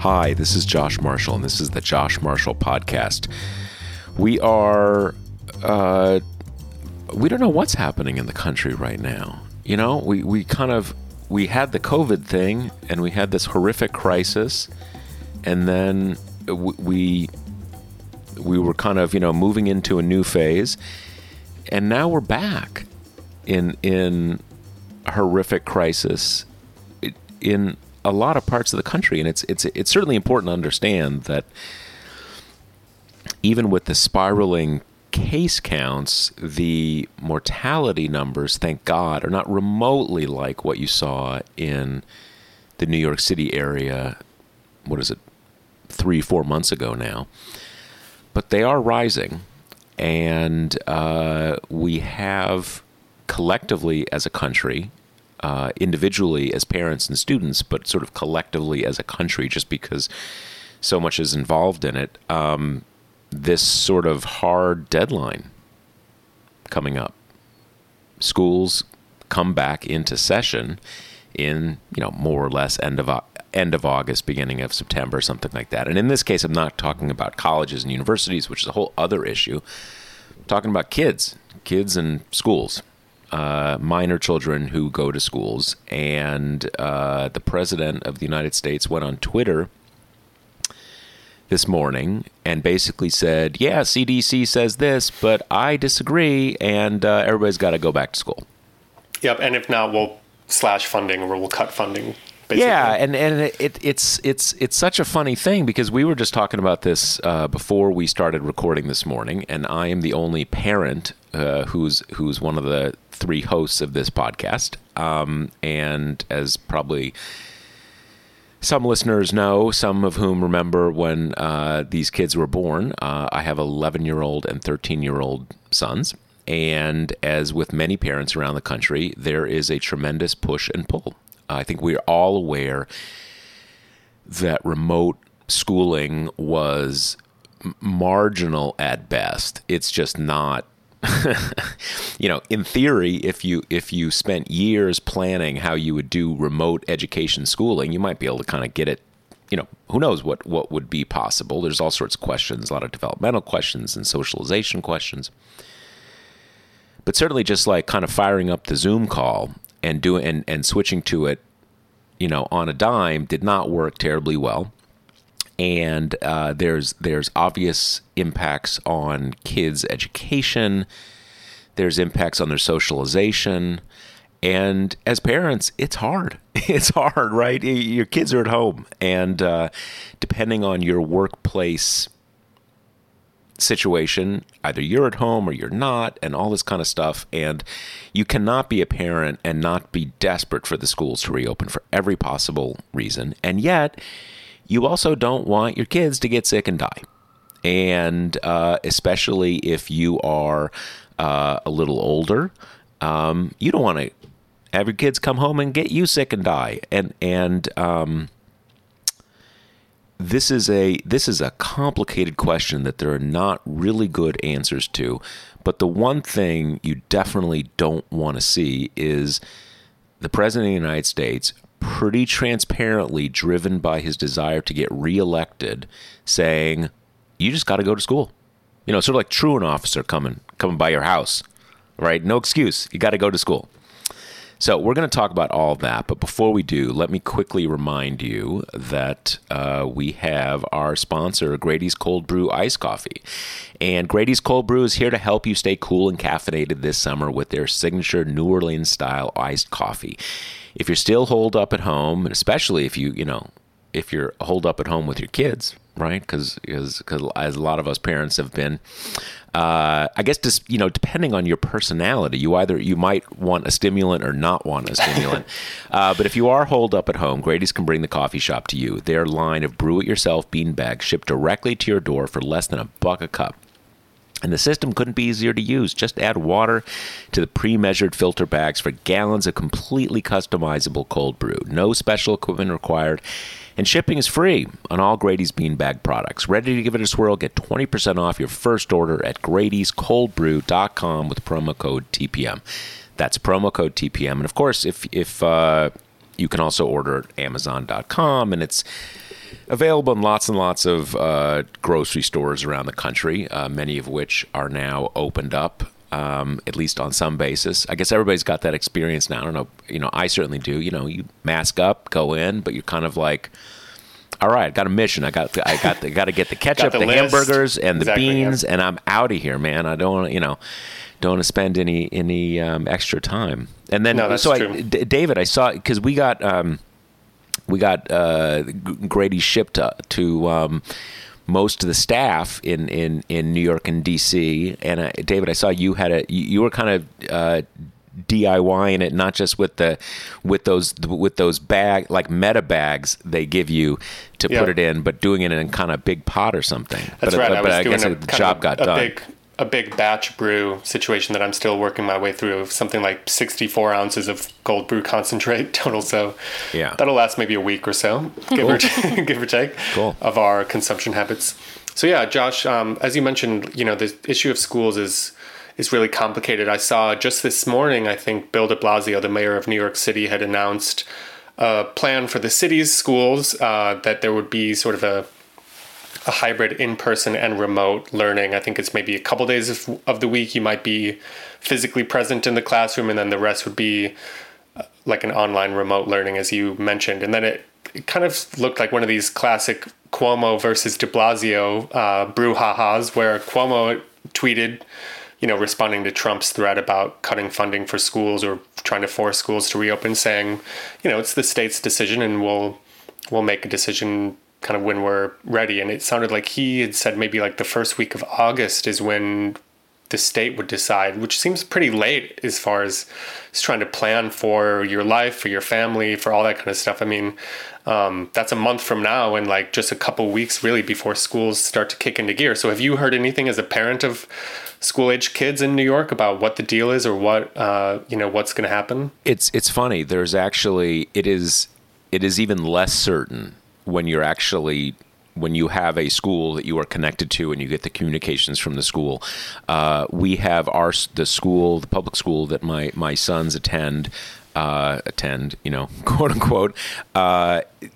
Hi, this is Josh Marshall, and this is the Josh Marshall Podcast. We are, we don't know what's happening in the country right now. You know, we had the COVID thing, and we had this horrific crisis, and then we were kind of, you know, moving into a new phase, and now we're back in horrific crisis in a lot of parts of the country. And it's certainly important to understand that even with the spiraling case counts, the mortality numbers, thank God, are not remotely like what you saw in the New York City area, 3-4 months ago now. But they are rising, and we have collectively as a country, individually as parents and students, but sort of collectively as a country, just because so much is involved in it, this sort of hard deadline coming up. Schools come back into session in, you know, more or less end of August, beginning of September, something like that. And in this case, I'm not talking about colleges and universities, which is a whole other issue. I'm talking about kids and schools. Minor children who go to schools. And the president of the United States went on Twitter this morning and basically said, yeah, CDC says this, but I disagree, and everybody's got to go back to school. Yep, and if not, we'll slash funding, or we'll cut funding, basically. Yeah, and it's such a funny thing, because we were just talking about this before we started recording this morning, and I am the only parent who's one of the three hosts of this podcast. And as probably some listeners know, some of whom remember when these kids were born, I have 11-year-old and 13-year-old sons. And as with many parents around the country, there is a tremendous push and pull. I think we are all aware that remote schooling was marginal at best. It's just not, you know, in theory, if you spent years planning how you would do remote education schooling, you might be able to kind of get it, you know, who knows what would be possible. There's all sorts of questions, a lot of developmental questions and socialization questions. But certainly just like kind of firing up the Zoom call and doing and switching to it, you know, on a dime did not work terribly well. And there's obvious impacts on kids' education. There's impacts on their socialization. And as parents, it's hard. It's hard, right? Your kids are at home. And depending on your workplace situation, either you're at home or you're not, and all this kind of stuff. And you cannot be a parent and not be desperate for the schools to reopen for every possible reason. And yet, you also don't want your kids to get sick and die. And especially if you are a little older, you don't want to have your kids come home and get you sick and die. And this is a complicated question that there are not really good answers to. But the one thing you definitely don't want to see is the president of the United States pretty transparently, driven by his desire to get reelected, saying, you just got to go to school. You know, sort of like truant officer coming by your house, right? No excuse. You got to go to school. So we're going to talk about all that. But before we do, let me quickly remind you that we have our sponsor, Grady's Cold Brew Iced Coffee. And Grady's Cold Brew is here to help you stay cool and caffeinated this summer with their signature New Orleans-style iced coffee. If you're still holed up at home, and especially if you're holed up at home with your kids, right? Because as a lot of us parents have been, I guess just, you know, depending on your personality, you might want a stimulant or not want a stimulant. But if you are holed up at home, Grady's can bring the coffee shop to you. Their line of brew-it-yourself beanbags ship directly to your door for less than $1 a cup. And the system couldn't be easier to use. Just add water to the pre-measured filter bags for gallons of completely customizable cold brew. No special equipment required. And shipping is free on all Grady's beanbag products. Ready to give it a swirl? Get 20% off your first order at Grady'sColdBrew.com with promo code TPM. That's promo code TPM. And, of course, if you can also order at Amazon.com, and it's available in lots and lots of grocery stores around the country, many of which are now opened up, at least on some basis. I guess everybody's got that experience now. I don't know. You know, I certainly do. You know, you mask up, go in, but you're kind of like, all right, I got a mission. I got to get the ketchup, the hamburgers, and the beans, and I'm out of here, man. I don't want to, you know, don't want to spend any extra time. And then David, I saw, because we got. We got Grady shipped to most of the staff in New York and D.C. And David, I saw you had you were kind of DIYing it, not just with those bag, like meta bags they give you to put it in, but doing it in kind of big pot or something. That's right. I guess the job got done. A big batch brew situation that I'm still working my way through, of something like 64 ounces of cold brew concentrate total. So yeah, that'll last maybe a week or so, give or take, of our consumption habits. So yeah, Josh, as you mentioned, you know, the issue of schools is really complicated. I saw just this morning, I think Bill de Blasio, the mayor of New York City, had announced a plan for the city's schools that there would be sort of a hybrid in-person and remote learning. I think it's maybe a couple days of the week you might be physically present in the classroom, and then the rest would be like an online remote learning, as you mentioned. And then it kind of looked like one of these classic Cuomo versus de Blasio brouhahas, where Cuomo tweeted, you know, responding to Trump's threat about cutting funding for schools or trying to force schools to reopen, saying, you know, it's the state's decision and we'll make a decision kind of when we're ready. And it sounded like he had said maybe like the first week of August is when the state would decide, which seems pretty late as far as trying to plan for your life, for your family, for all that kind of stuff. I mean, that's a month from now, and like just a couple weeks really before schools start to kick into gear. So have you heard anything as a parent of school-age kids in New York about what the deal is, or what, you know, what's going to happen? It's funny. There's actually, it is even less certain when you have a school that you are connected to and you get the communications from the school. We have the public school that my sons attend, you know, quote unquote,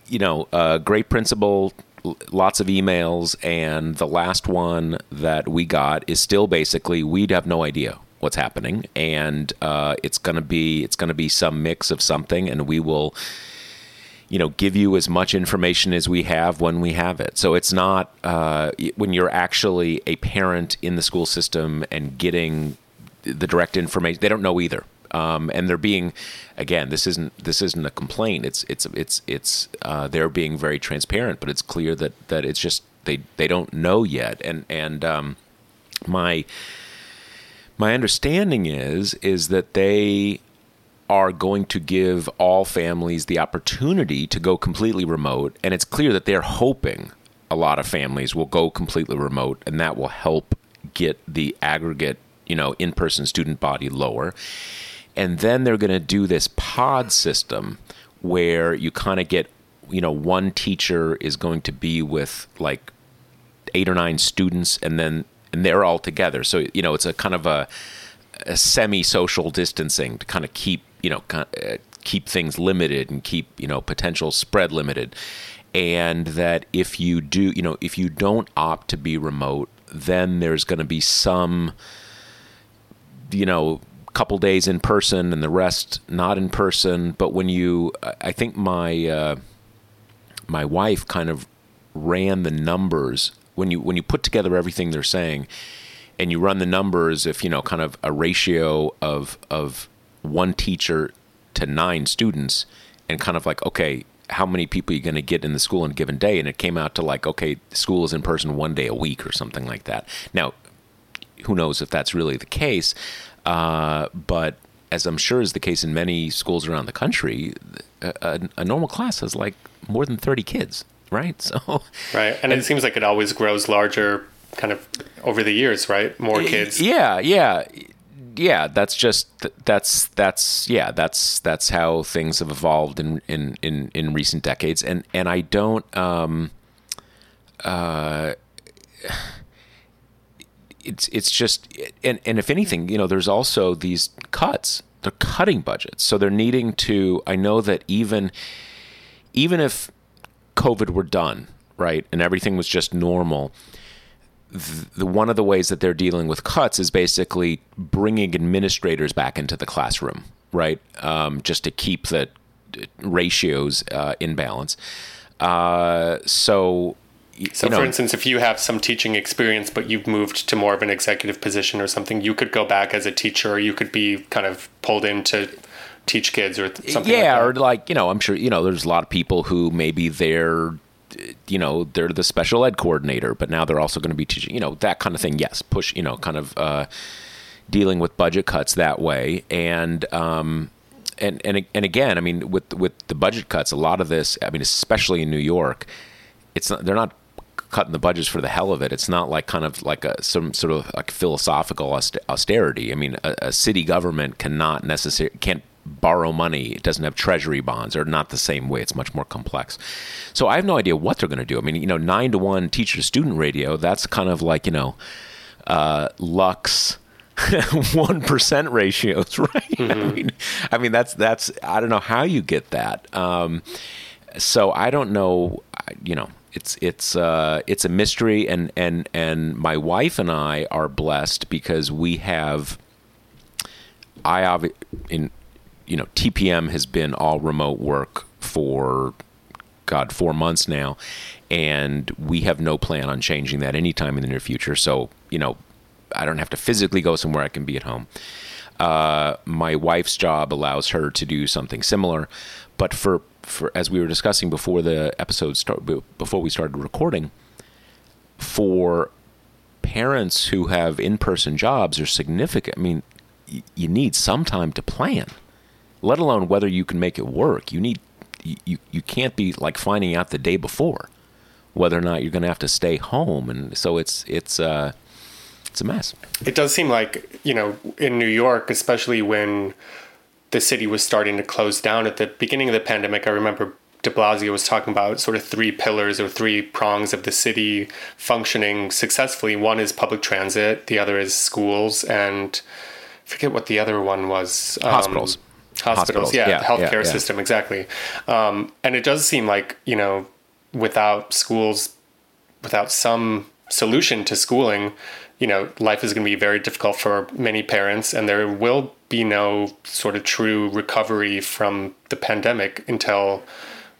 you know, great principal, lots of emails. And the last one that we got is still basically, we'd have no idea what's happening. And, it's going to be some mix of something, and we will, you know, give you as much information as we have when we have it. So it's not when you're actually a parent in the school system and getting the direct information, they don't know either. And they're being, again, this isn't a complaint. It's they're being very transparent, but it's clear that it's just they don't know yet. And my understanding is that they are going to give all families the opportunity to go completely remote. And it's clear that they're hoping a lot of families will go completely remote, and that will help get the aggregate, you know, in-person student body lower. And then they're going to do this pod system where you kind of get, you know, one teacher is going to be with like 8 or 9 students, and they're all together. So, you know, it's a kind of a semi-social distancing to kind of keep, you know, keep things limited and keep, you know, potential spread limited. And that if you do, you know, if you don't opt to be remote, then there's going to be some, you know, couple days in person and the rest not in person. But when I think my wife kind of ran the numbers when you put together everything they're saying, and you run the numbers, if, you know, kind of a ratio of one teacher to 9 students, and kind of like, okay, how many people are you going to get in the school on a given day? And it came out to like, okay, school is in person 1 day a week or something like that. Now, who knows if that's really the case. But as I'm sure is the case in many schools around the country, a normal class has like more than 30 kids, right? So right, and it seems like it always grows larger, kind of over the years, right? More kids. Yeah. That's how things have evolved in recent decades, and I don't. It's just, and if anything, you know, there's also these cuts. They're cutting budgets, so they're needing to. I know that even if COVID were done, right, and everything was just normal, the one of the ways that they're dealing with cuts is basically bringing administrators back into the classroom, right, just to keep the ratios in balance. So, for instance, if you have some teaching experience, but you've moved to more of an executive position or something, you could go back as a teacher, or you could be kind of pulled in to teach kids or something. Yeah, like that. Or like, you know, I'm sure, you know, there's a lot of people who maybe they're the special ed coordinator, but now they're also going to be teaching, you know, that kind of thing. Yes. Push, you know, kind of dealing with budget cuts that way. And again, I mean, with the budget cuts, a lot of this, I mean, especially in New York, they're not cutting the budgets for the hell of it. It's not like kind of like some sort of like philosophical austerity. I mean, a city government can't borrow money. It doesn't have treasury bonds, or not the same way. It's much more complex. So I have no idea what they're going to do. I mean, you know, 9-to-1 teacher-student ratio, that's kind of like, you know, Lux 1% ratios, right? Mm-hmm. I mean, that's I don't know how you get that. So I don't know, you know, it's a mystery, and my wife and I are blessed because we have, you know, TPM has been all remote work for, God, 4 months now, and we have no plan on changing that anytime in the near future. So, you know, I don't have to physically go somewhere. I can be at home. My wife's job allows her to do something similar, but for as we were discussing before the episode before we started recording, for parents who have in-person jobs are significant. I mean, you need some time to plan, let alone whether you can make it work. You can't be like finding out the day before whether or not you're going to have to stay home, and so it's a mess. It does seem like, you know, in New York, especially when the city was starting to close down at the beginning of the pandemic. I remember de Blasio was talking about sort of three pillars or three prongs of the city functioning successfully. One is public transit. The other is schools. And I forget what the other one was. Hospitals. Yeah. Healthcare system. Exactly. And it does seem like, you know, without schools, without some solution to schooling, you know, life is going to be very difficult for many parents, and there will be no sort of true recovery from the pandemic until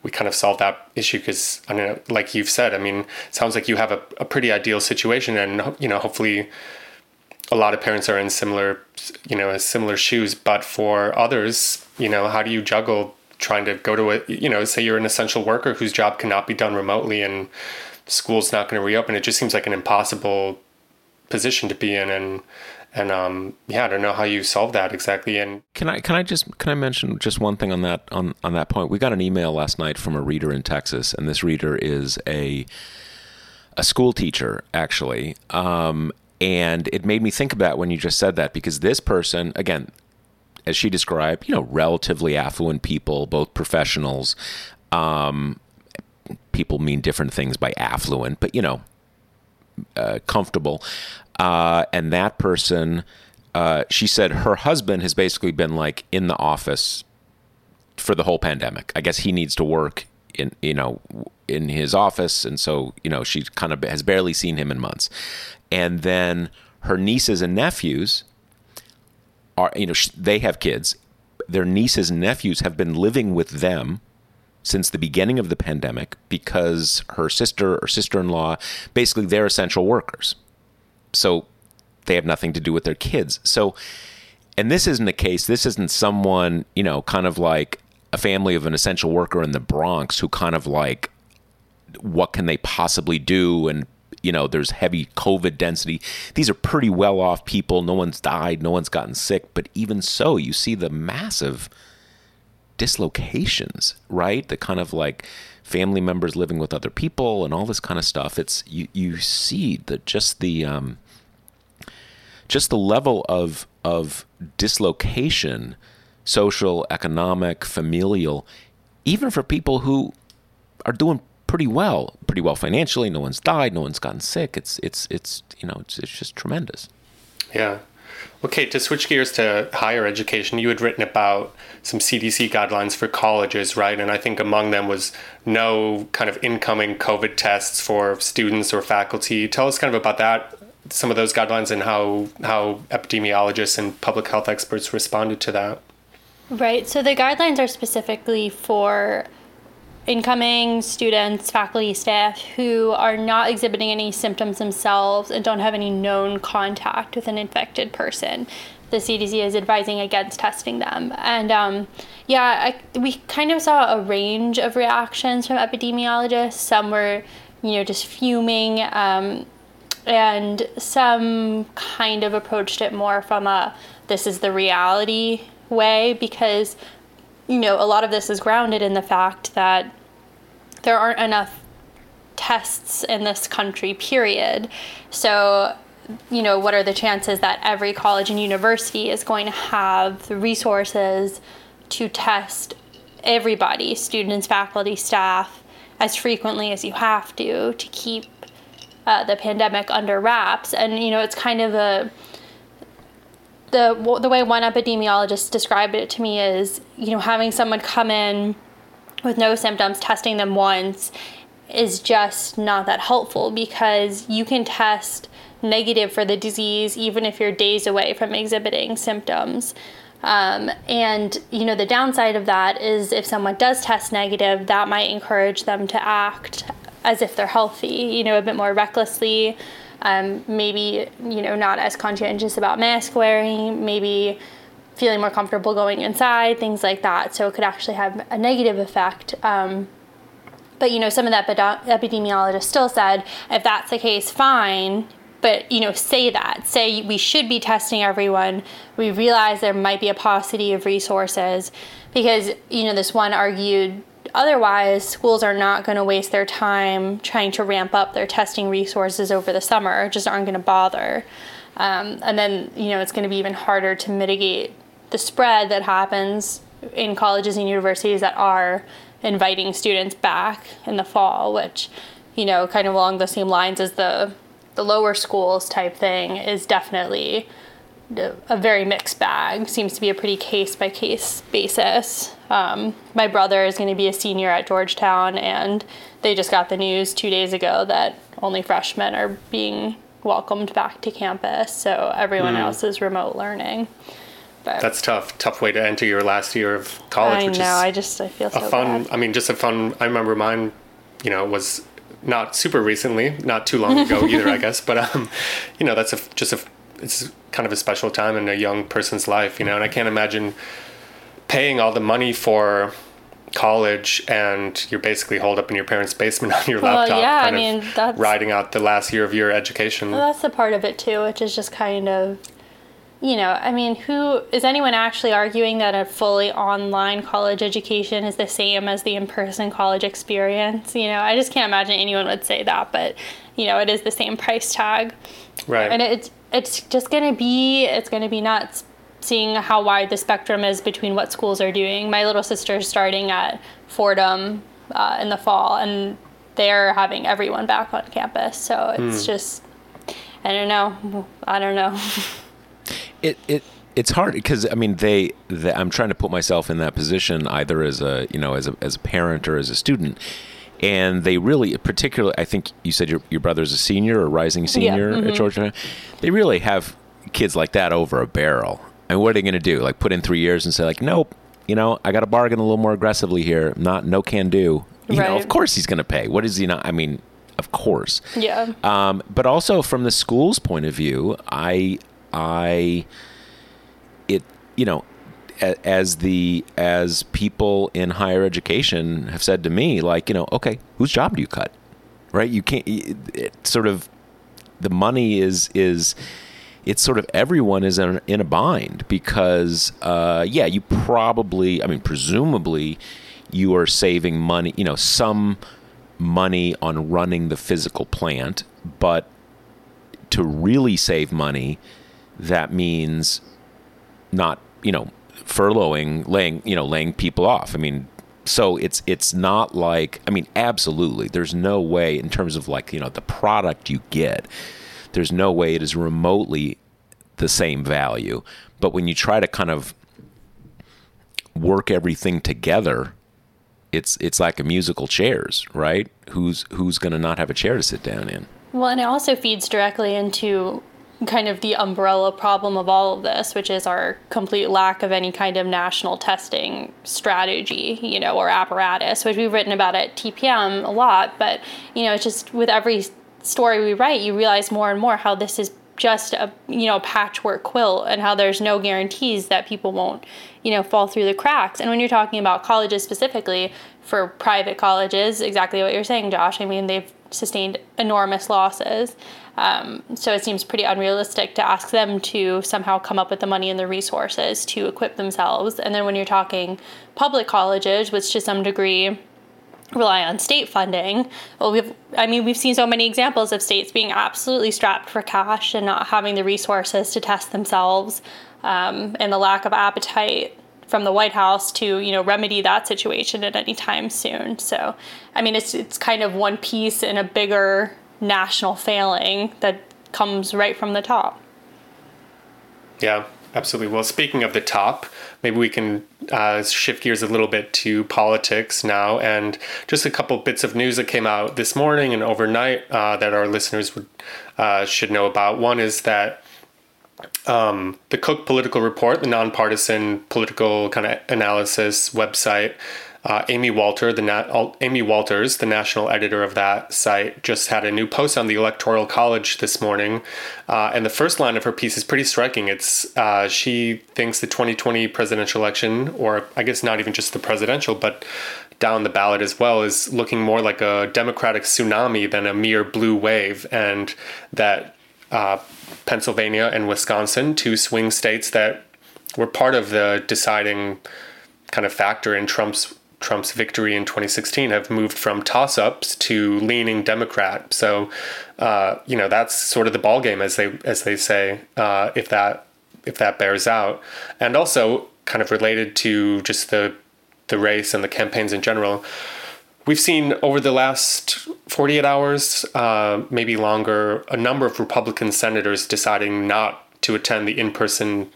we kind of solve that issue. Because, I don't know, like you've said, I mean, it sounds like you have a pretty ideal situation, and, you know, hopefully a lot of parents are in similar shoes, but for others, you know, how do you juggle trying to go to you know, say you're an essential worker whose job cannot be done remotely and school's not going to reopen. It just seems like an impossible position to be in, and I don't know how you solve that exactly. And can I mention just one thing on that on that point? We got an email last night from a reader in Texas, and this reader is a school teacher actually, and it made me think about when you just said that, because this person, again, as she described, you know, relatively affluent people, both professionals. People mean different things by affluent, but, you know, comfortable. And that person, she said her husband has basically been like in the office for the whole pandemic. I guess he needs to work in his office. And so, you know, she kind of has barely seen him in months. And then her nieces and nephews are, you know, they have kids. Their nieces and nephews have been living with them since the beginning of the pandemic, because her sister or sister-in-law, basically they're essential workers. So they have nothing to do with their kids. So, and this isn't a case, this isn't someone, you know, kind of like a family of an essential worker in the Bronx who kind of like, what can they possibly do? And you know, there's heavy COVID density. These are pretty well-off people. No one's died. No one's gotten sick. But even so, you see the massive dislocations, right? The kind of like family members living with other people and all this kind of stuff. It's you see that just the level of dislocation, social, economic, familial, even for people who are doing pretty well financially. No one's died. No one's gotten sick. It's just tremendous. Yeah. Okay, to switch gears to higher education, you had written about some CDC guidelines for colleges, right? And I think among them was no kind of incoming COVID tests for students or faculty. Tell us kind of about that, some of those guidelines, and how epidemiologists and public health experts responded to that. Right. So the guidelines are specifically for incoming students, faculty, staff who are not exhibiting any symptoms themselves and don't have any known contact with an infected person. The CDC is advising against testing them. And we kind of saw a range of reactions from epidemiologists. Some were, just fuming, and some kind of approached it more from this is the reality way, because a lot of this is grounded in the fact that there aren't enough tests in this country, period. So, what are the chances that every college and university is going to have the resources to test everybody, students, faculty, staff, as frequently as you have to keep the pandemic under wraps? And, it's kind of the way one epidemiologist described it to me is, having someone come in with no symptoms, testing them once is just not that helpful, because you can test negative for the disease even if you're days away from exhibiting symptoms. The downside of that is if someone does test negative, that might encourage them to act as if they're healthy, a bit more recklessly. Maybe, not as conscientious about mask wearing, maybe feeling more comfortable going inside, things like that. So it could actually have a negative effect. But some of the epidemiologists still said, if that's the case, fine. But, say that. Say we should be testing everyone. We realize there might be a paucity of resources, because, this one argued, otherwise, schools are not going to waste their time trying to ramp up their testing resources over the summer, just aren't going to bother. And then it's going to be even harder to mitigate the spread that happens in colleges and universities that are inviting students back in the fall, which, kind of along the same lines as the lower schools type thing, is definitely a very mixed bag. Seems to be a pretty case-by-case basis. My brother is going to be a senior at Georgetown, and they just got the news 2 days ago that only freshmen are being welcomed back to campus, so everyone else is remote learning. But that's tough way to enter your last year of college. I feel so bad. I remember mine, was not super recently, not too long ago either, I guess, but, that's it's kind of a special time in a young person's life, and I can't imagine paying all the money for college and you're basically holed up in your parents' basement on your laptop, that's riding out the last year of your education. Well, that's the part of it too, which is just kind of, who is anyone actually arguing that a fully online college education is the same as the in-person college experience? I just can't imagine anyone would say that, but, it is the same price tag. Right. And it's just going to be, nuts seeing how wide the spectrum is between what schools are doing. My little sister is starting at Fordham in the fall, and they're having everyone back on campus. So it's just, I don't know. It's hard because, I'm trying to put myself in that position either as a parent or as a student. And they really, particularly, I think you said your brother's a senior or rising senior at Georgetown. They really have kids like that over a barrel. And what are they going to do? Like put in 3 years and say like, nope, I got to bargain a little more aggressively here. No can do. Of course he's going to pay. What is he not? Of course. Yeah. But also from the school's point of view, as people in higher education have said to me, okay, whose job do you cut? Right? You can't sort of the money is it's sort of everyone is in a bind because, you probably, presumably you are saving money, some money on running the physical plant, but to really save money, that means not, furloughing, laying people off. So it's not like, absolutely, there's no way in terms of the product you get, there's no way it is remotely the same value. But when you try to kind of work everything together, it's like a musical chairs, right? Who's going to not have a chair to sit down in? Well, and it also feeds directly into kind of the umbrella problem of all of this, which is our complete lack of any kind of national testing strategy, or apparatus, which we've written about at TPM a lot. But, it's just with every story we write, you realize more and more how this is just a, patchwork quilt and how there's no guarantees that people won't, fall through the cracks. And when you're talking about colleges specifically, for private colleges, exactly what you're saying, Josh, they've sustained enormous losses. So it seems pretty unrealistic to ask them to somehow come up with the money and the resources to equip themselves. And then when you're talking public colleges, which to some degree rely on state funding, well, we've seen so many examples of states being absolutely strapped for cash and not having the resources to test themselves, and the lack of appetite from the White House to, remedy that situation at any time soon. So, it's kind of one piece in a bigger national failing that comes right from the top. Yeah, absolutely. Well, speaking of the top, maybe we can shift gears a little bit to politics now, and just a couple bits of news that came out this morning and overnight that our listeners should know about. One is that the Cook Political Report, the nonpartisan political kind of analysis website, Amy Walters, the national editor of that site, just had a new post on the Electoral College this morning. And the first line of her piece is pretty striking. It's she thinks the 2020 presidential election, or I guess not even just the presidential, but down the ballot as well, is looking more like a democratic tsunami than a mere blue wave. And that Pennsylvania and Wisconsin, two swing states that were part of the deciding kind of factor in Trump's victory in 2016, have moved from toss-ups to leaning Democrat. So, that's sort of the ballgame, as they say, if that bears out. And also, kind of related to just the race and the campaigns in general, we've seen over the last 48 hours, maybe longer, a number of Republican senators deciding not to attend the in-person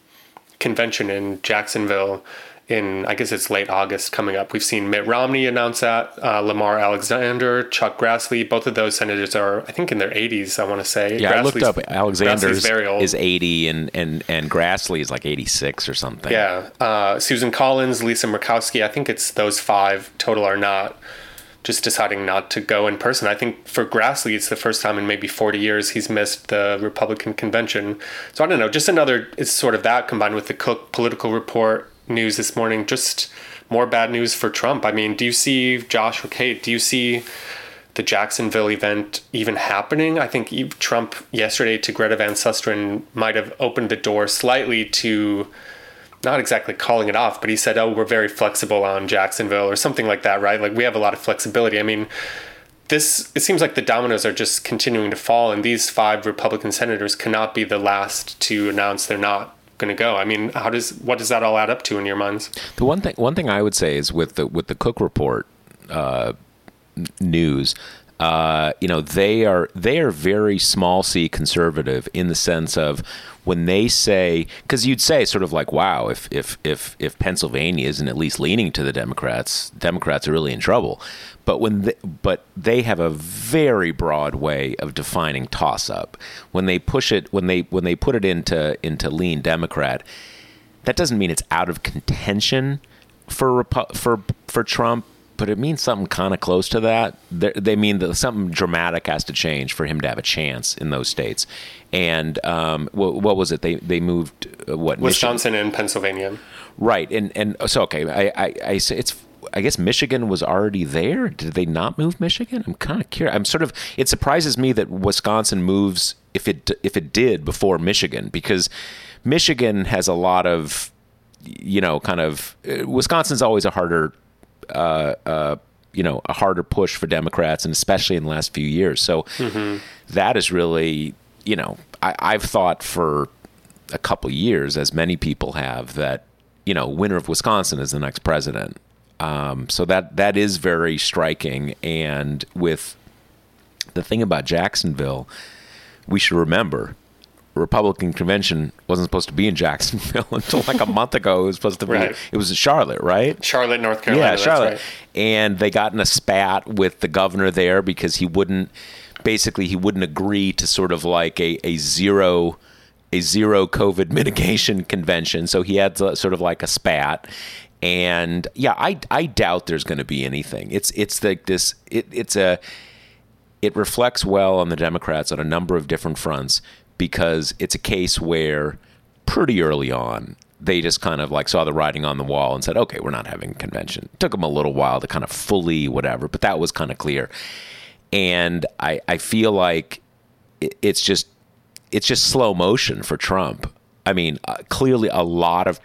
convention in Jacksonville in, I guess it's late August coming up. We've seen Mitt Romney announce that, Lamar Alexander, Chuck Grassley, both of those senators are, I think, in their 80s, I want to say. Yeah, I looked up. Alexander is 80 and Grassley is like 86 or something. Yeah. Susan Collins, Lisa Murkowski, I think it's those five total are not just deciding not to go in person. I think for Grassley, it's the first time in maybe 40 years he's missed the Republican convention. So I don't know, just another, it's sort of that combined with the Cook Political Report news this morning, just more bad news for Trump. Do you see, Josh or Kate, do you see the Jacksonville event even happening? I think Trump yesterday to Greta Van Susteren might have opened the door slightly to not exactly calling it off, but he said, we're very flexible on Jacksonville or something like that, right? Like, we have a lot of flexibility. It seems like the dominoes are just continuing to fall, and these five Republican senators cannot be the last to announce they're not going to go. What does that all add up to in your minds? The one thing I would say is with the Cook Report news, they are very small C conservative in the sense of when they say, because you'd say sort of like, wow, if Pennsylvania isn't at least leaning to the Democrats are really in trouble. But they have a very broad way of defining toss-up. When they push it, when they put it into lean Democrat, that doesn't mean it's out of contention for Trump, but it means something kind of close to that. They mean that something dramatic has to change for him to have a chance in those states. And what was it? They moved Wisconsin Michigan? And Pennsylvania, right? And so okay, I say it's. I guess Michigan was already there. Did they not move Michigan? I'm kind of curious. I'm sort of, it surprises me that Wisconsin moves, if it did, before Michigan, because Michigan has a lot of, you know, kind of, Wisconsin's always a harder, you know, a harder push for Democrats, and especially in the last few years. So that is really, you know, I've thought for a couple years, as many people have, that, you know, winner of Wisconsin is the next president. So that is very striking. And with the thing about Jacksonville, we should remember Republican convention wasn't supposed to be in Jacksonville until like a month ago. It was supposed to be, it was in Charlotte, right? Charlotte, North Carolina. Yeah, Charlotte. That's right. And they got in a spat with the governor there because he wouldn't agree to sort of like a zero COVID mitigation convention. So he had sort of like a spat. And yeah, I doubt there's going to be anything. It's like this, it reflects well on the Democrats on a number of different fronts, because it's a case where pretty early on, they just kind of like saw the writing on the wall and said, okay, we're not having a convention. It took them a little while to kind of fully whatever, but that was kind of clear. And I feel like it's just slow motion for Trump. I mean, clearly a lot of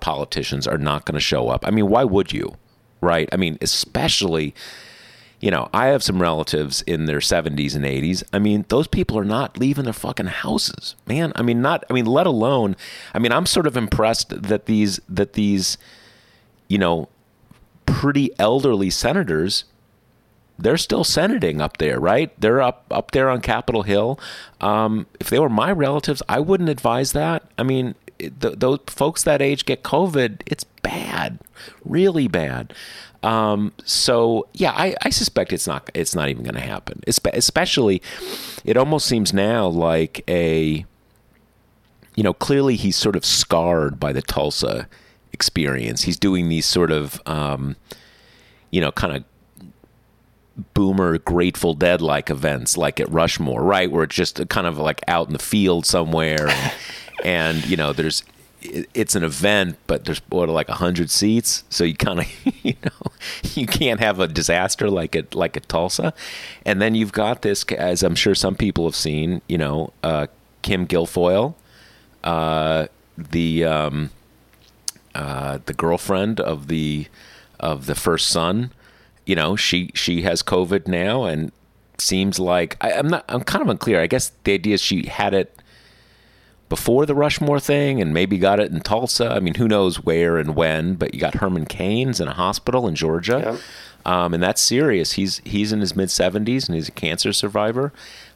politicians are not going to show up. I mean, why would you, right? I mean, especially, you know, I have some relatives in their 70s and 80s. I mean, those people are not leaving their fucking houses, man. I mean, let alone, I mean, I'm sort of impressed that these, you know, pretty elderly senators, they're still senating up there, right? They're up there on Capitol Hill. If they were my relatives, I wouldn't advise that. I mean, those folks that age get COVID. It's bad, really bad. So yeah, I suspect it's not even going to happen. Especially, it almost seems now like you know, clearly he's sort of scarred by the Tulsa experience. He's doing these sort of, you know, kind of boomer Grateful Dead like events, like at Rushmore, right, where it's just kind of like out in the field somewhere, and you know, it's an event, but there's what, like 100 seats, so you kind of, you know, you can't have a disaster like at Tulsa. And then you've got this, as I'm sure some people have seen, you know, Kim Guilfoyle, the girlfriend of the first son. You know, she has COVID now, and seems like I'm kind of unclear. I guess the idea is she had it before the Rushmore thing and maybe got it in Tulsa. I mean, who knows where and when, but you got Herman Cain's in a hospital in Georgia. Yep. And that's serious. He's in his mid-70s, and he's a cancer survivor.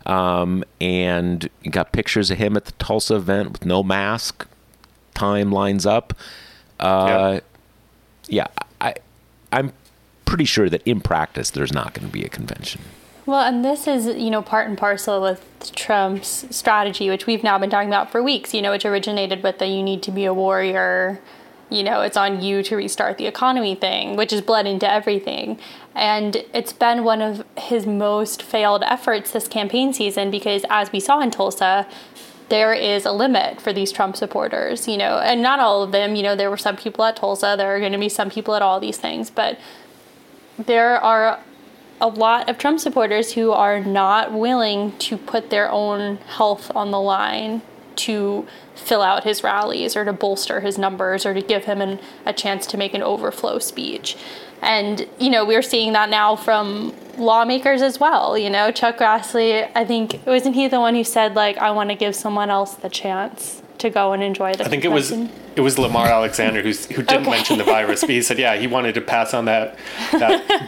And you got pictures of him at the Tulsa event with no mask. Time lines up. Yeah, I'm pretty sure that in practice, there's not going to be a convention. Well, and this is, you know, part and parcel with Trump's strategy, which we've now been talking about for weeks, you know, which originated with the you need to be a warrior, you know, it's on you to restart the economy thing, which is bled into everything. And it's been one of his most failed efforts this campaign season, because as we saw in Tulsa, there is a limit for these Trump supporters, you know, and not all of them, you know, there were some people at Tulsa, there are going to be some people at all these things, but there are a lot of Trump supporters who are not willing to put their own health on the line to fill out his rallies or to bolster his numbers or to give him a chance to make an overflow speech. And, you know, we're seeing that now from lawmakers as well. You know, Chuck Grassley, I think, wasn't he the one who said, like, I want to give someone else the chance to go and enjoy the convention? I think it was Lamar Alexander who didn't mention the virus, but he said, yeah, he wanted to pass on that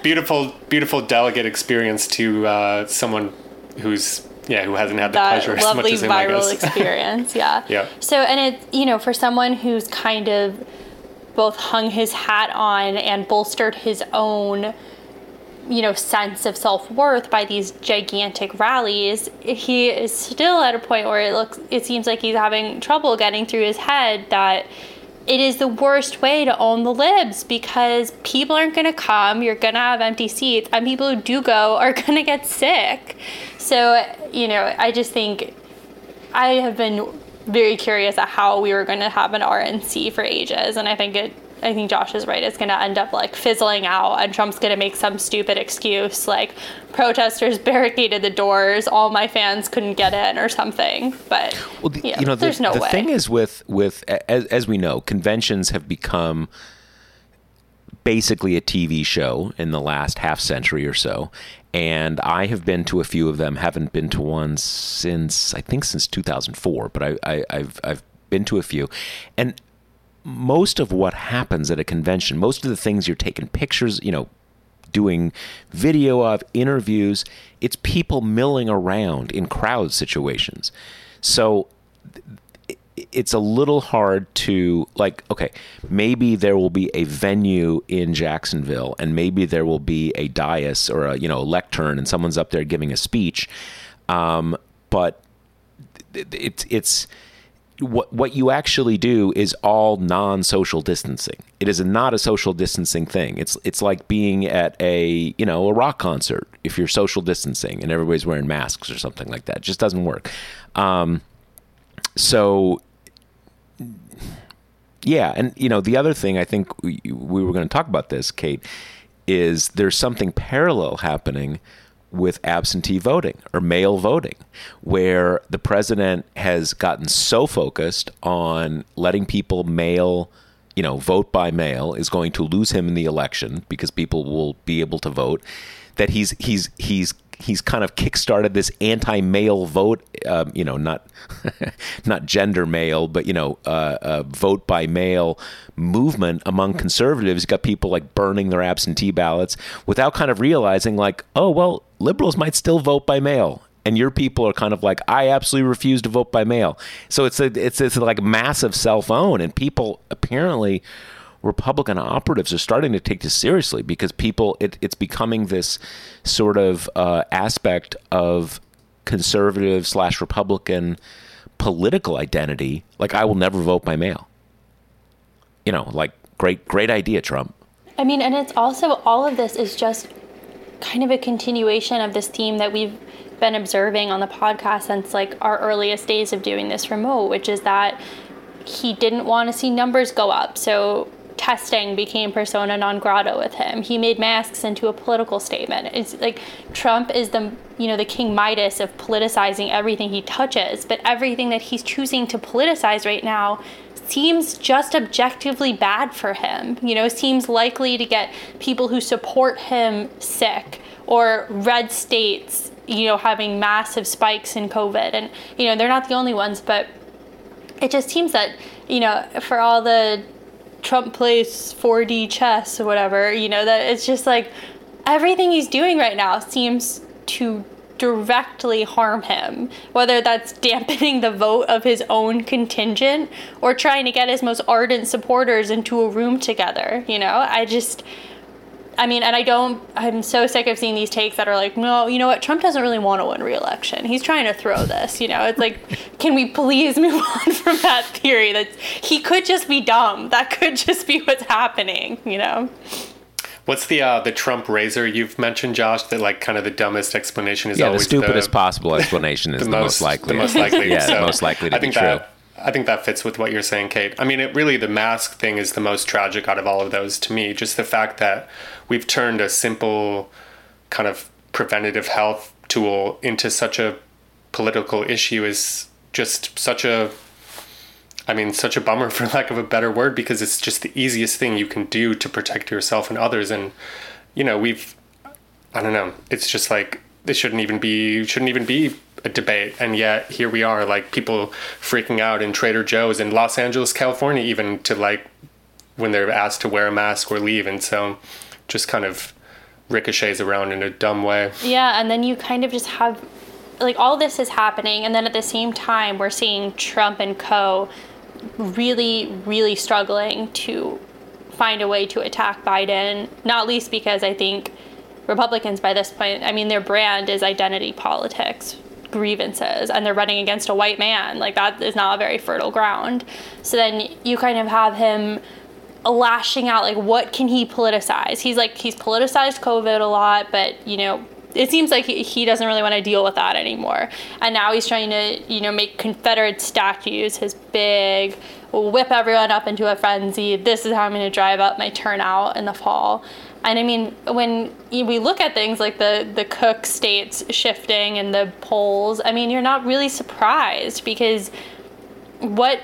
beautiful delegate experience to someone who hasn't had the pleasure as much as him, I guess. Lovely viral experience, yeah. So, and it, you know, for someone who's kind of both hung his hat on and bolstered his own, you know, sense of self-worth by these gigantic rallies, he is still at a point where it seems like he's having trouble getting through his head that it is the worst way to own the libs, because people aren't going to come, you're going to have empty seats, and people who do go are going to get sick. So, you know, I just think I have been very curious at how we were going to have an RNC for ages, and I think it I think Josh is right. It's going to end up like fizzling out, and Trump's going to make some stupid excuse like protesters barricaded the doors, all my fans couldn't get in or something. But well, the, you know, there's no way. The thing is with as we know, conventions have become basically a TV show in the last half century or so. And I have been to a few of them, haven't been to one since, I think since 2004, but I've been to a few. And most of what happens at a convention, most of the things you're taking pictures, you know, doing video of, interviews, it's people milling around in crowd situations. So it's a little hard to, like, okay, maybe there will be a venue in Jacksonville, and maybe there will be a dais or a, you know, a lectern, and someone's up there giving a speech. But it's what you actually do is all non-social distancing. It is not a social distancing thing. It's like being at a, you know, a rock concert if you're social distancing and everybody's wearing masks or something like that. It just doesn't work. So, yeah. And, you know, the other thing I think we were going to talk about this, Kate, is there's something parallel happening with absentee voting or mail voting, where the president has gotten so focused on letting people mail, you know, vote by mail is going to lose him in the election because people will be able to vote, that he's kind of kickstarted this anti-mail vote, you know, not gender mail, but, you know, vote by mail movement among conservatives. You've got people like burning their absentee ballots without kind of realizing like, oh, well, liberals might still vote by mail. And your people are kind of like, I absolutely refuse to vote by mail. So it's like massive self-own, and people apparently, Republican operatives are starting to take this seriously because people, it's becoming this sort of aspect of conservative / Republican political identity. Like, I will never vote by mail. You know, like, great idea, Trump. I mean, and it's also, all of this is just kind of a continuation of this theme that we've been observing on the podcast since like our earliest days of doing this remote, which is that he didn't want to see numbers go up. So testing became persona non grata with him. He made masks into a political statement. It's like Trump is the, you know, the King Midas of politicizing everything he touches, but everything that he's choosing to politicize right now seems just objectively bad for him. You know, seems likely to get people who support him sick, or red states, you know, having massive spikes in COVID. And, you know, they're not the only ones, but it just seems that, you know, for all the Trump plays 4D chess or whatever, you know, that it's just like everything he's doing right now seems to directly harm him, whether that's dampening the vote of his own contingent or trying to get his most ardent supporters into a room together. You know, I'm so sick of seeing these takes that are like, no, you know what, Trump doesn't really want to win re-election. He's trying to throw this, you know. It's like, can we please move on from that theory that he could just be dumb? That could just be what's happening, you know? What's the Trump razor you've mentioned, Josh, that like kind of the dumbest explanation is always the stupidest possible explanation is the most likely. Yeah, so the most likely to be true. I think that fits with what you're saying, Kate. I mean, the mask thing is the most tragic out of all of those to me. Just the fact that we've turned a simple kind of preventative health tool into such a political issue is just such a bummer, for lack of a better word, because it's just the easiest thing you can do to protect yourself and others. And, you know, I don't know, it's just like, this shouldn't even be a debate, and yet here we are, like, people freaking out in Trader Joe's in Los Angeles, California, even to like when they're asked to wear a mask or leave, and so just kind of ricochets around in a dumb way. Yeah, and then you kind of just have like all this is happening, and then at the same time we're seeing Trump and co really, really struggling to find a way to attack Biden, not least because I think Republicans by this point, I mean, their brand is identity politics, grievances, and they're running against a white man. Like, that is not a very fertile ground. So then you kind of have him lashing out, like, what can he politicize? He's politicized COVID a lot, but, you know, it seems like he doesn't really want to deal with that anymore. And now he's trying to, you know, make Confederate statues his big, whip everyone up into a frenzy. This is how I'm going to drive up my turnout in the fall. And I mean, when we look at things like the Cook states shifting and the polls, I mean, you're not really surprised because he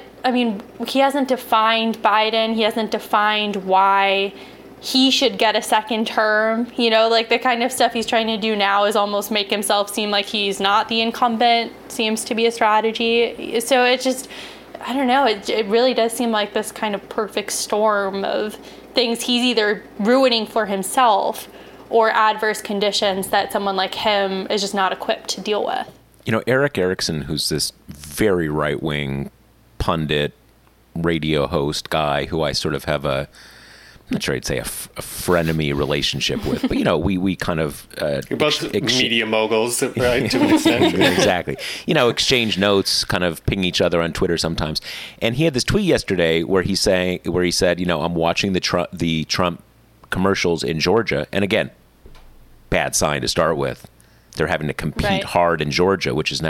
hasn't defined Biden. He hasn't defined why he should get a second term. You know, like the kind of stuff he's trying to do now is almost make himself seem like he's not the incumbent, seems to be a strategy. So it's just, I don't know, it really does seem like this kind of perfect storm of things he's either ruining for himself or adverse conditions that someone like him is just not equipped to deal with. You know, Eric Erickson, who's this very right-wing pundit, radio host guy who I sort of have a, I'm not sure I'd say a frenemy relationship with, but, you know, we kind of... You're both media moguls, right, to an extent. Exactly. You know, exchange notes, kind of ping each other on Twitter sometimes. And he had this tweet yesterday where he said, you know, I'm watching the Trump commercials in Georgia. And again, bad sign to start with. They're having to compete hard in Georgia, which is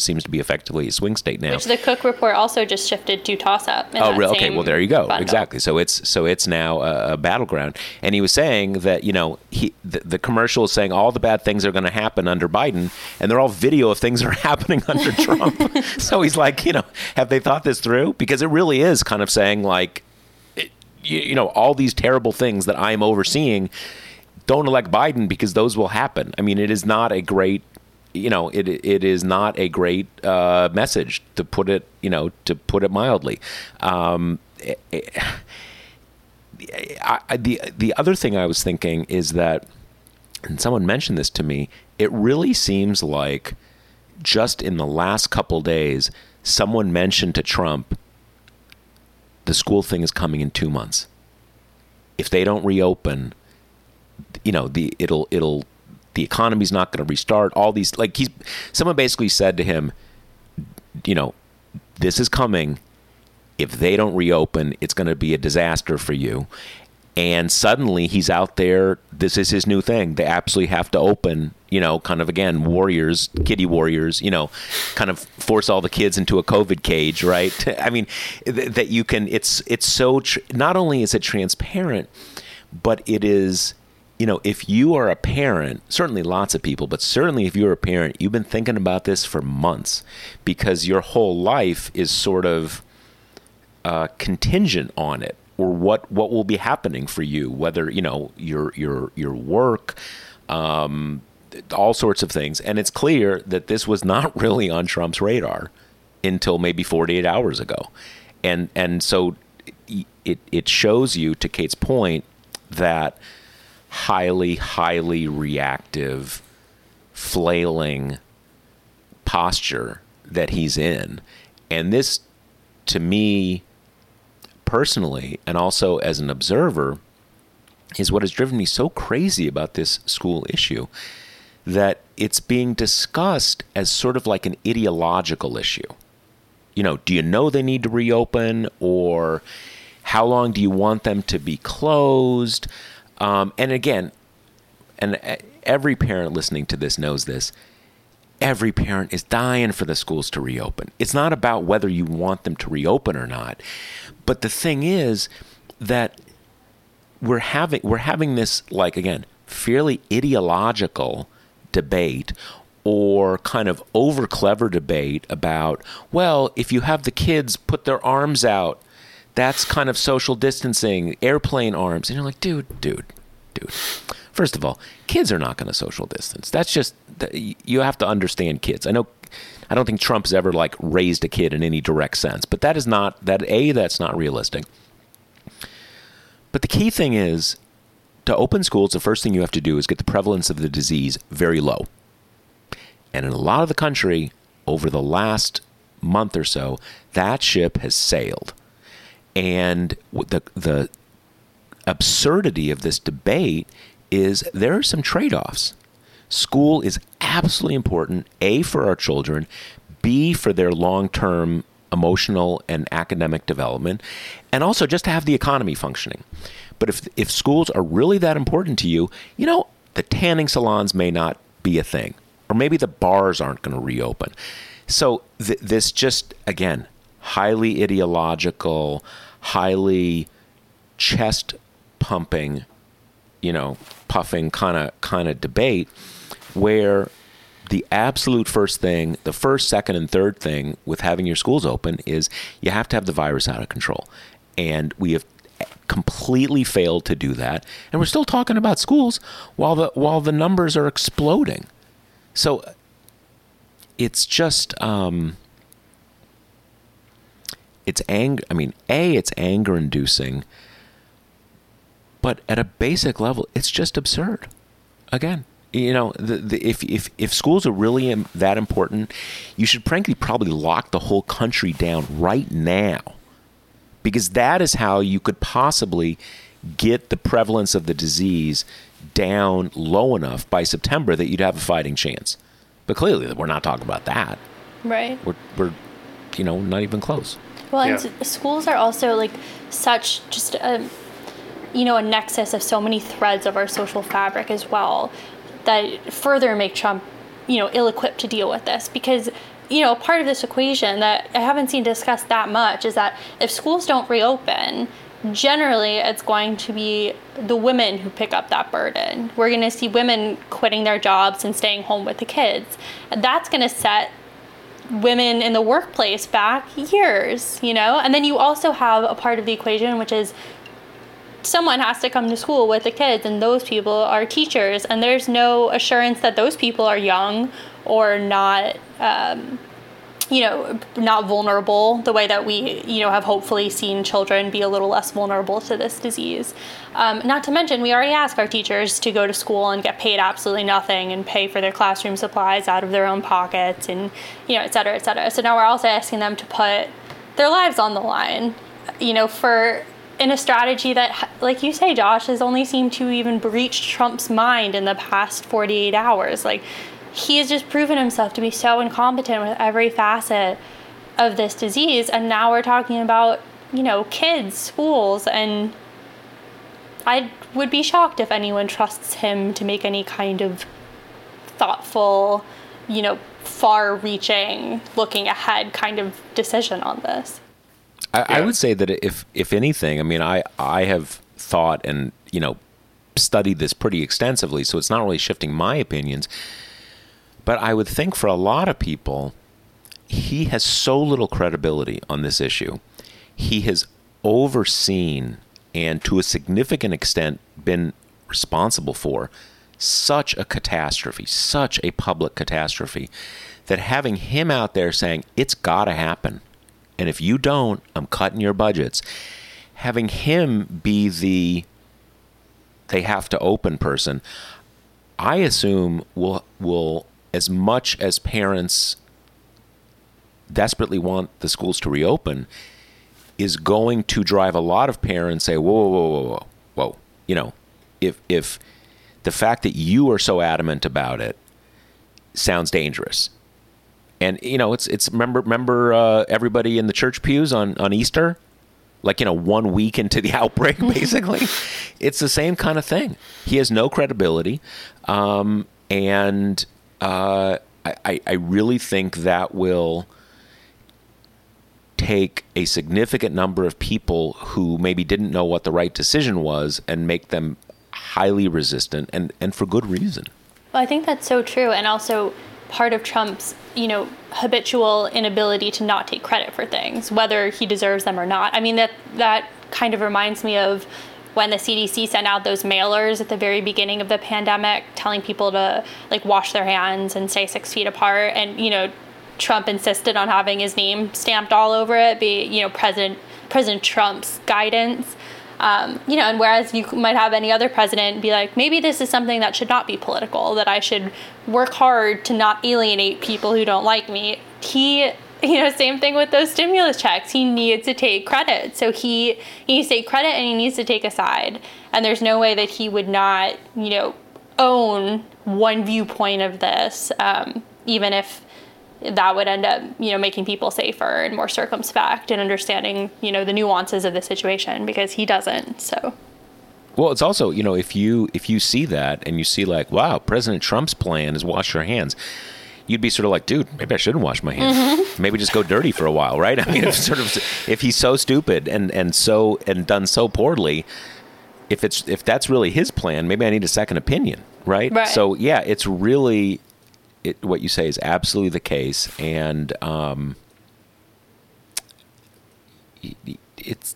seems to be effectively a swing state now. Which the Cook report also just shifted to toss-up. Oh, really? Okay. Well, there you go. Bundle. Exactly. So it's now a battleground. And he was saying that, you know, the commercial is saying all the bad things are going to happen under Biden, and they're all video of things that are happening under Trump. So he's like, you know, have they thought this through? Because it really is kind of saying like, you know, all these terrible things that I'm overseeing. Don't elect Biden because those will happen. I mean, it is not a great, you know, it is not a great message to put it mildly. The other thing I was thinking is that, and someone mentioned this to me, it really seems like just in the last couple days, someone mentioned to Trump, the school thing is coming in 2 months. If they don't reopen, you know, the economy's not going to restart, all these, like someone basically said to him, you know, this is coming. If they don't reopen, it's going to be a disaster for you. And suddenly he's out there. This is his new thing. They absolutely have to open, you know, kind of, again, warriors, kiddie warriors, you know, kind of force all the kids into a COVID cage. Right. I mean, that you can, it's so not only is it transparent, but it is, you know, if you are a parent, certainly lots of people, but certainly if you're a parent, you've been thinking about this for months because your whole life is sort of contingent on it, or what will be happening for you, whether, you know, your work, all sorts of things. And it's clear that this was not really on Trump's radar until maybe 48 hours ago. And so it shows you, to Kate's point, that highly, highly reactive, flailing posture that he's in. And this, to me personally, and also as an observer, is what has driven me so crazy about this school issue, that it's being discussed as sort of like an ideological issue. You know, do you know they need to reopen, or how long do you want them to be closed? And again, and every parent listening to this knows this, every parent is dying for the schools to reopen. It's not about whether you want them to reopen or not. But the thing is that we're having this, like, again, fairly ideological debate, or kind of over clever debate about, well, if you have the kids put their arms out, that's kind of social distancing, airplane arms. And you're like, dude. First of all, kids are not going to social distance. That's just, you have to understand kids. I don't think Trump's ever like raised a kid in any direct sense, but that is not, that's not realistic. But the key thing is, to open schools, the first thing you have to do is get the prevalence of the disease very low. And in a lot of the country, over the last month or so, that ship has sailed. And the absurdity of this debate is there are some trade-offs. School is absolutely important, A, for our children, B, for their long-term emotional and academic development, and also just to have the economy functioning. But if schools are really that important to you, you know, The tanning salons may not be a thing, or maybe the bars aren't going to reopen. So this just, again, highly ideological, highly chest-pumping, puffing kind of debate where the absolute first thing, the first, second, and third thing with having your schools open is you have to have the virus out of control. And we have completely failed to do that. And we're still talking about schools while the numbers are exploding. So it's just, it's anger. I mean, it's anger inducing, but at a basic level, it's just absurd. Again, if schools are really that important, you should frankly probably lock the whole country down right now, because that is how you could possibly get the prevalence of the disease down low enough by September that you'd have a fighting chance. But clearly, we're not talking about that. Right. We're not even close. Well, yeah. And schools are also like such just a nexus of so many threads of our social fabric as well, that further make Trump, ill-equipped to deal with this. Because, part of this equation that I haven't seen discussed that much is that if schools don't reopen, generally it's going to be the women who pick up that burden. We're going to see women quitting their jobs and staying home with the kids. That's going to set women in the workplace back years, And then you also have a part of the equation, which is someone has to come to school with the kids, and those people are teachers, and there's no assurance that those people are young or not, not vulnerable the way that we, have hopefully seen children be a little less vulnerable to this disease. Not to mention, we already ask our teachers to go to school and get paid absolutely nothing and pay for their classroom supplies out of their own pockets and, et cetera, et cetera. So now we're also asking them to put their lives on the line, in a strategy that, like you say, Josh, has only seemed to even breach Trump's mind in the past 48 hours. Like, he has just proven himself to be so incompetent with every facet of this disease. And now we're talking about, kids, schools, and I would be shocked if anyone trusts him to make any kind of thoughtful, far-reaching, looking ahead kind of decision on this. I would say that if anything, I have thought and, studied this pretty extensively, so it's not really shifting my opinions. But I would think for a lot of people, he has so little credibility on this issue. He has overseen and to a significant extent been responsible for such a catastrophe, such a public catastrophe, that having him out there saying, it's got to happen, and if you don't, I'm cutting your budgets. Having him be the they have to open person, I assume will as much as parents desperately want the schools to reopen, is going to drive a lot of parents say, whoa. If the fact that you are so adamant about it sounds dangerous. And, it's remember everybody in the church pews on Easter, like, 1 week into the outbreak, basically. It's the same kind of thing. He has no credibility. I really think that will take a significant number of people who maybe didn't know what the right decision was and make them highly resistant and for good reason. Well, I think that's so true. And also, part of Trump's, habitual inability to not take credit for things, whether he deserves them or not. I mean, that kind of reminds me of when the CDC sent out those mailers at the very beginning of the pandemic, telling people to like wash their hands and stay 6 feet apart. And, Trump insisted on having his name stamped all over it, be, President Trump's guidance. And whereas you might have any other president be like, maybe this is something that should not be political, that I should work hard to not alienate people who don't like me. He, same thing with those stimulus checks. He needs to take credit. So he needs to take credit and he needs to take a side. And there's no way that he would not, own one viewpoint of this, even if that would end up, making people safer and more circumspect and understanding, the nuances of the situation, because he doesn't. So Well, it's also, you know, if you see that and you see like, wow, President Trump's plan is wash your hands, you'd be sort of like, dude, maybe I shouldn't wash my hands. Mm-hmm. Maybe just go dirty for a while, right? I mean, if he's so stupid and done so poorly, if that's really his plan, maybe I need a second opinion, right? So yeah, it's really what you say is absolutely the case, and it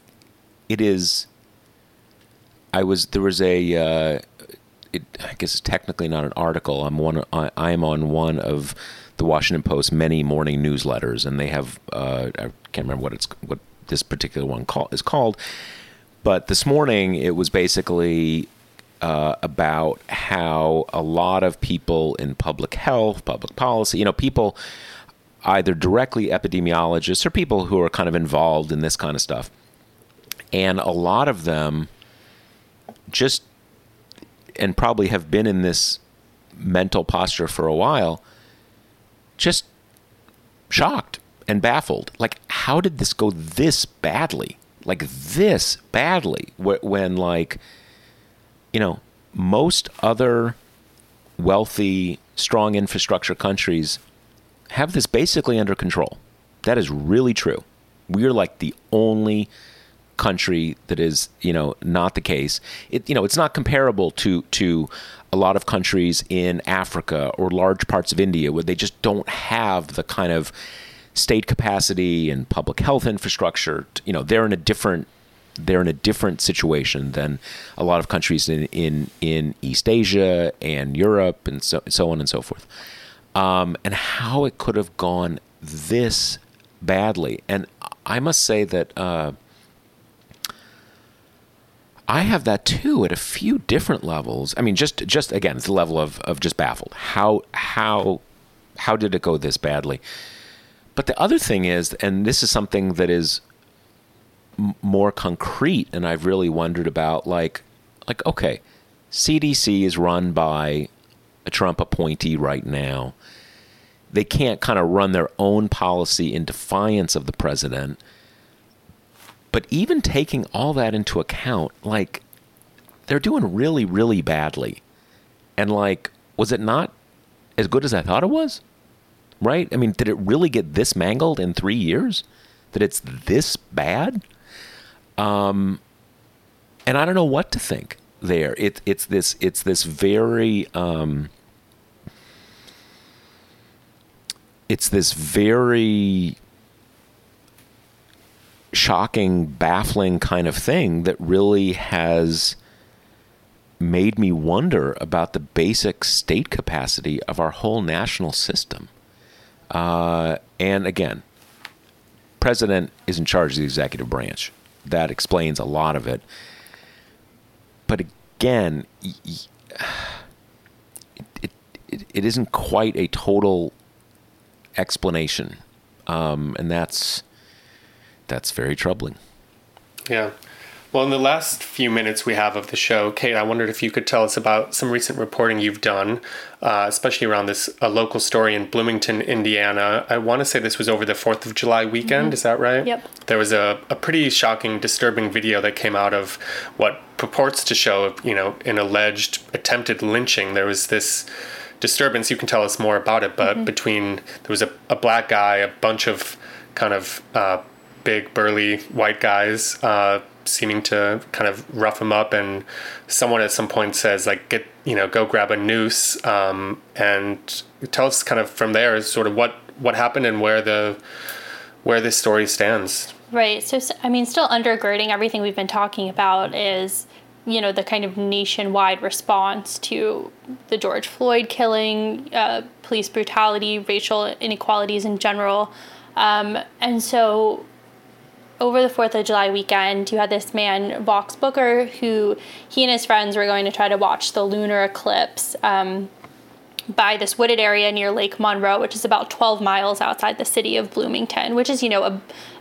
is. I guess it's technically not an article. I'm on one of the Washington Post's many morning newsletters, and they have I can't remember what this particular one is called, but this morning it was basically about how a lot of people in public health, public policy, you know, people either directly epidemiologists or people who are kind of involved in this kind of stuff, and a lot of them just, and probably have been in this mental posture for a while, just shocked and baffled. Like, how did this go this badly? Like, this badly? When, like, you know, most other wealthy, strong infrastructure countries have this basically under control. That is really true. We're like the only country that is, you know, not the case. It, you know, it's not comparable to a lot of countries in Africa or large parts of India where they just don't have the kind of state capacity and public health infrastructure. You know, they're in a different situation than a lot of countries in East Asia and Europe and so on and so forth. And how it could have gone this badly. And I must say that I have that too at a few different levels. I mean, just again, it's the level of just baffled. How did it go this badly? But the other thing is, and this is something that is more concrete, and I've really wondered about, like okay, CDC is run by a Trump appointee right now. They can't kind of run their own policy in defiance of the president. But even taking all that into account, like, they're doing really, really badly. And, like, was it not as good as I thought it was? Right? I mean, did it really get this mangled in 3 years? That it's this bad? And I don't know what to think there. It's this very... it's this very... shocking, baffling kind of thing that really has made me wonder about the basic state capacity of our whole national system. And again, president is in charge of the executive branch. That explains a lot of it. But again, it isn't quite a total explanation. And that's very troubling. Yeah. Well, in the last few minutes we have of the show, Kate, I wondered if you could tell us about some recent reporting you've done, especially around this local story in Bloomington, Indiana. I want to say this was over the 4th of July weekend. Mm-hmm. Is that right? Yep. There was a pretty shocking, disturbing video that came out of what purports to show, you know, an alleged attempted lynching. There was this disturbance. You can tell us more about it, but mm-hmm. There was a black guy, a bunch of kind of... big, burly, white guys seeming to kind of rough him up. And someone at some point says, like, get, you know, go grab a noose. And tell us kind of from there sort of what happened and where this story stands. Right. So, I mean, still undergirding everything we've been talking about is, you know, the kind of nationwide response to the George Floyd killing, police brutality, racial inequalities in general. And so... over the 4th of July weekend, you had this man, Vox Booker, who he and his friends were going to try to watch the lunar eclipse by this wooded area near Lake Monroe, which is about 12 miles outside the city of Bloomington, which is, you know,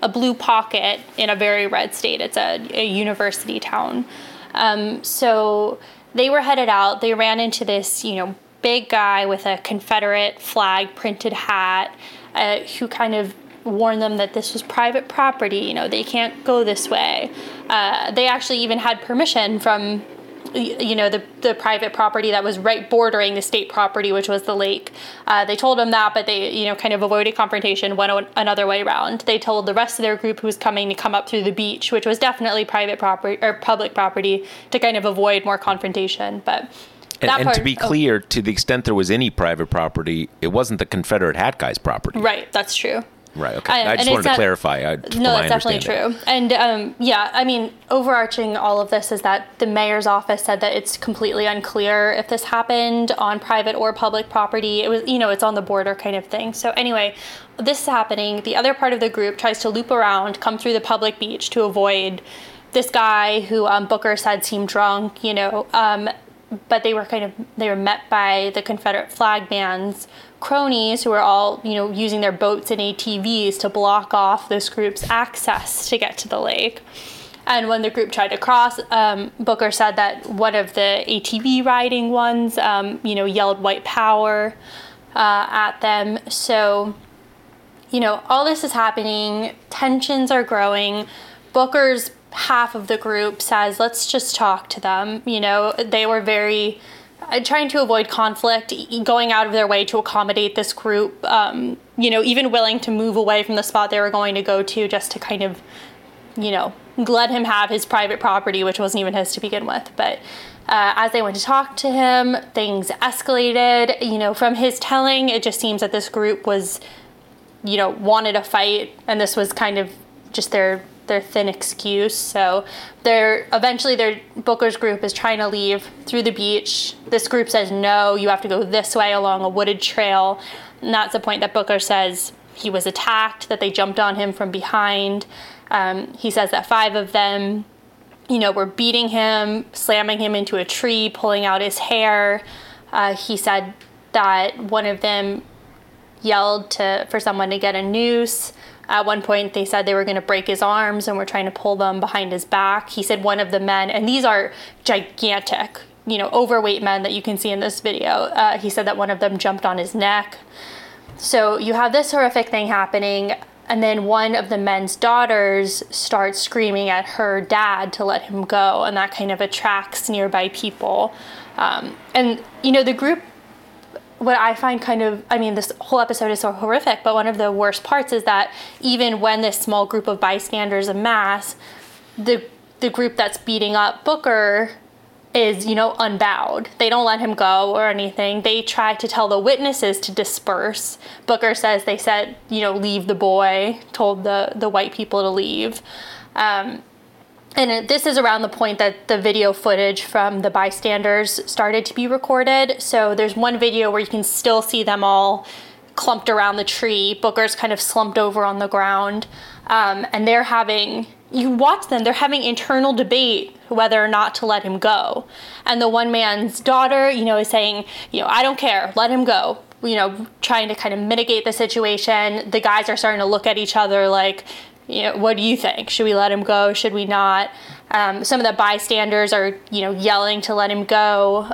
a blue pocket in a very red state. It's a university town. So they were headed out. They ran into this, you know, big guy with a Confederate flag printed hat who kind of warned them that this was private property, you know, they can't go this way. They actually even had permission from you know, the private property that was right bordering the state property, which was the lake. They told him that, but they, you know, kind of avoided confrontation, went another way around. They told the rest of their group who was coming to come up through the beach, which was definitely private property or public property, to kind of avoid more confrontation. But and to be clear, to the extent there was any private property, it wasn't the Confederate hat guy's property. Right. That's true. Right. Okay. I just wanted to clarify. No, that's definitely true. And yeah, I mean, overarching all of this is that the mayor's office said that it's completely unclear if this happened on private or public property. It was, you know, it's on the border kind of thing. So anyway, this is happening. The other part of the group tries to loop around, come through the public beach to avoid this guy who Booker said seemed drunk, you know, but they were met by the Confederate flag band's cronies, who were all, you know, using their boats and ATVs to block off this group's access to get to the lake. And when the group tried to cross, Booker said that one of the ATV riding ones, you know, yelled "white power" at them. So, you know, all this is happening. Tensions are growing. Booker's half of the group says, let's just talk to them. You know, they were very trying to avoid conflict, going out of their way to accommodate this group, you know, even willing to move away from the spot they were going to go to just to kind of, you know, let him have his private property, which wasn't even his to begin with. But as they went to talk to him, things escalated. You know, from his telling, it just seems that this group was, you know, wanted a fight, and this was kind of just their thin excuse. So eventually Booker's group is trying to leave through the beach. This group says, no, you have to go this way along a wooded trail. And that's the point that Booker says he was attacked, that they jumped on him from behind. He says that five of them, you know, were beating him, slamming him into a tree, pulling out his hair. He said that one of them yelled for someone to get a noose. At one point, they said they were going to break his arms and were trying to pull them behind his back. He said one of the men, and these are gigantic, you know, overweight men that you can see in this video. He said that one of them jumped on his neck. So you have this horrific thing happening. And then one of the men's daughters starts screaming at her dad to let him go. And that kind of attracts nearby people. And, you know, the group, what I find kind of, I mean, this whole episode is so horrific, but one of the worst parts is that even when this small group of bystanders amass, the group that's beating up Booker is, you know, unbowed. They don't let him go or anything. They try to tell the witnesses to disperse. Booker says they said, you know, leave the boy, told the white people to leave. And this is around the point that the video footage from the bystanders started to be recorded. So there's one video where you can still see them all clumped around the tree. Booker's kind of slumped over on the ground. And they're having, you watch them, they're having internal debate whether or not to let him go. And the one man's daughter, you know, is saying, you know, I don't care, let him go. You know, trying to kind of mitigate the situation. The guys are starting to look at each other like, you know, what do you think? Should we let him go? Should we not? Some of the bystanders are, you know, yelling to let him go.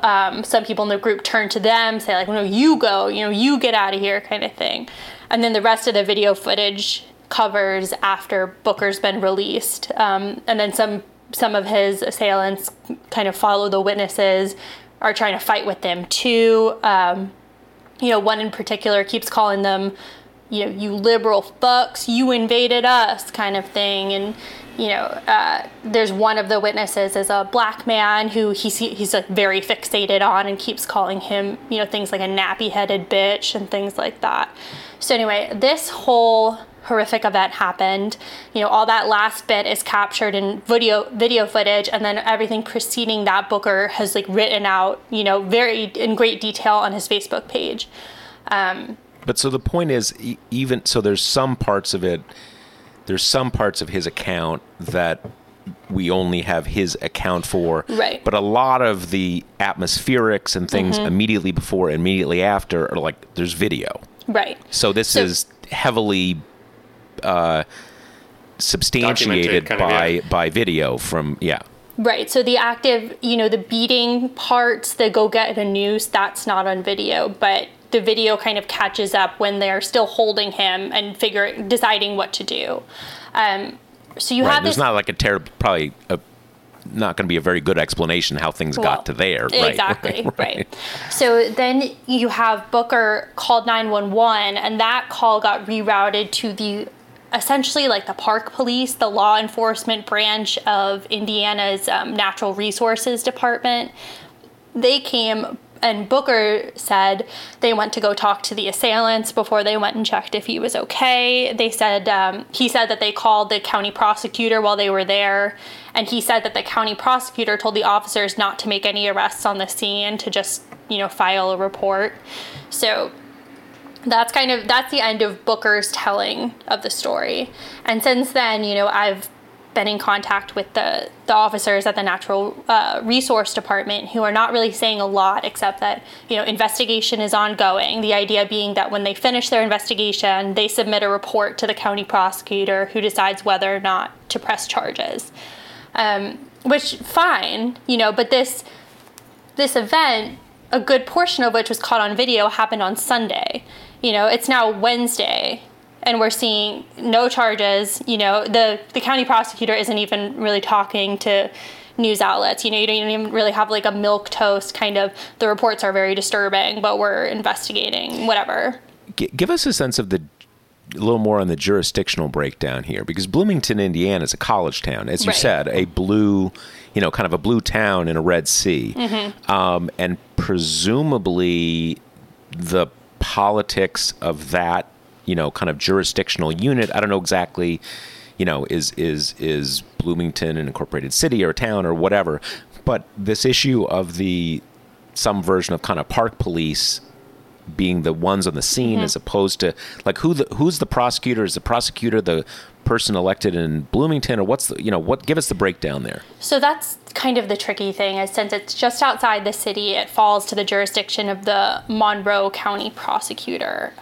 Some people in the group turn to them, say like, no, you go, you know, you get out of here kind of thing. And then the rest of the video footage covers after Booker's been released. And then some of his assailants kind of follow the witnesses, are trying to fight with them too. You know, one in particular keeps calling them, you know, you liberal fucks, you invaded us kind of thing. And, you know, there's one of the witnesses is a black man who he's like very fixated on and keeps calling him, you know, things like a nappy-headed bitch and things like that. So anyway, this whole horrific event happened. You know, all that last bit is captured in video footage, and then everything preceding that Booker has like written out, you know, very in great detail on his Facebook page. But so the point is, even so, there's some parts of his account that we only have his account for. Right. But a lot of the atmospherics and things immediately before, immediately after are like, there's video. Right. So this is heavily substantiated by video from, yeah. Right. So the active, you know, the beating parts, the go get the news, that's not on video, but the video kind of catches up when they're still holding him and deciding what to do. So you have this. There's not like a terrible, probably a not going to be a very good explanation how things got to there. Right, exactly, right. So then you have Booker called 911, and that call got rerouted to the essentially like the park police, the law enforcement branch of Indiana's Natural Resources Department. They came, and Booker said they went to go talk to the assailants before they went and checked if he was okay. They said, he said that they called the county prosecutor while they were there. And he said that the county prosecutor told the officers not to make any arrests on the scene, to just, you know, file a report. So that's the end of Booker's telling of the story. And since then, you know, I've been in contact with the officers at the Natural Resource Department, who are not really saying a lot except that, you know, investigation is ongoing. The idea being that when they finish their investigation, they submit a report to the county prosecutor, who decides whether or not to press charges. Which, fine, you know, but this event, a good portion of which was caught on video, happened on Sunday. You know, it's now Wednesday, and we're seeing no charges. You know, the county prosecutor isn't even really talking to news outlets. You know, you don't even really have like a milquetoast kind of, the reports are very disturbing, but we're investigating, whatever. Give us a sense of a little more on the jurisdictional breakdown here, because Bloomington, Indiana is a college town, as you said, a blue, you know, kind of a blue town in a red sea. Mm-hmm. And presumably the politics of that, you know, kind of jurisdictional unit. I don't know exactly, you know, is Bloomington an incorporated city or town or whatever, but this issue of some version of kind of park police being the ones on the scene, mm-hmm. as opposed to like who's the prosecutor? Is the prosecutor the person elected in Bloomington, or what's the, you know, what, give us the breakdown there. So that's kind of the tricky thing, is since it's just outside the city, it falls to the jurisdiction of the Monroe County prosecutor.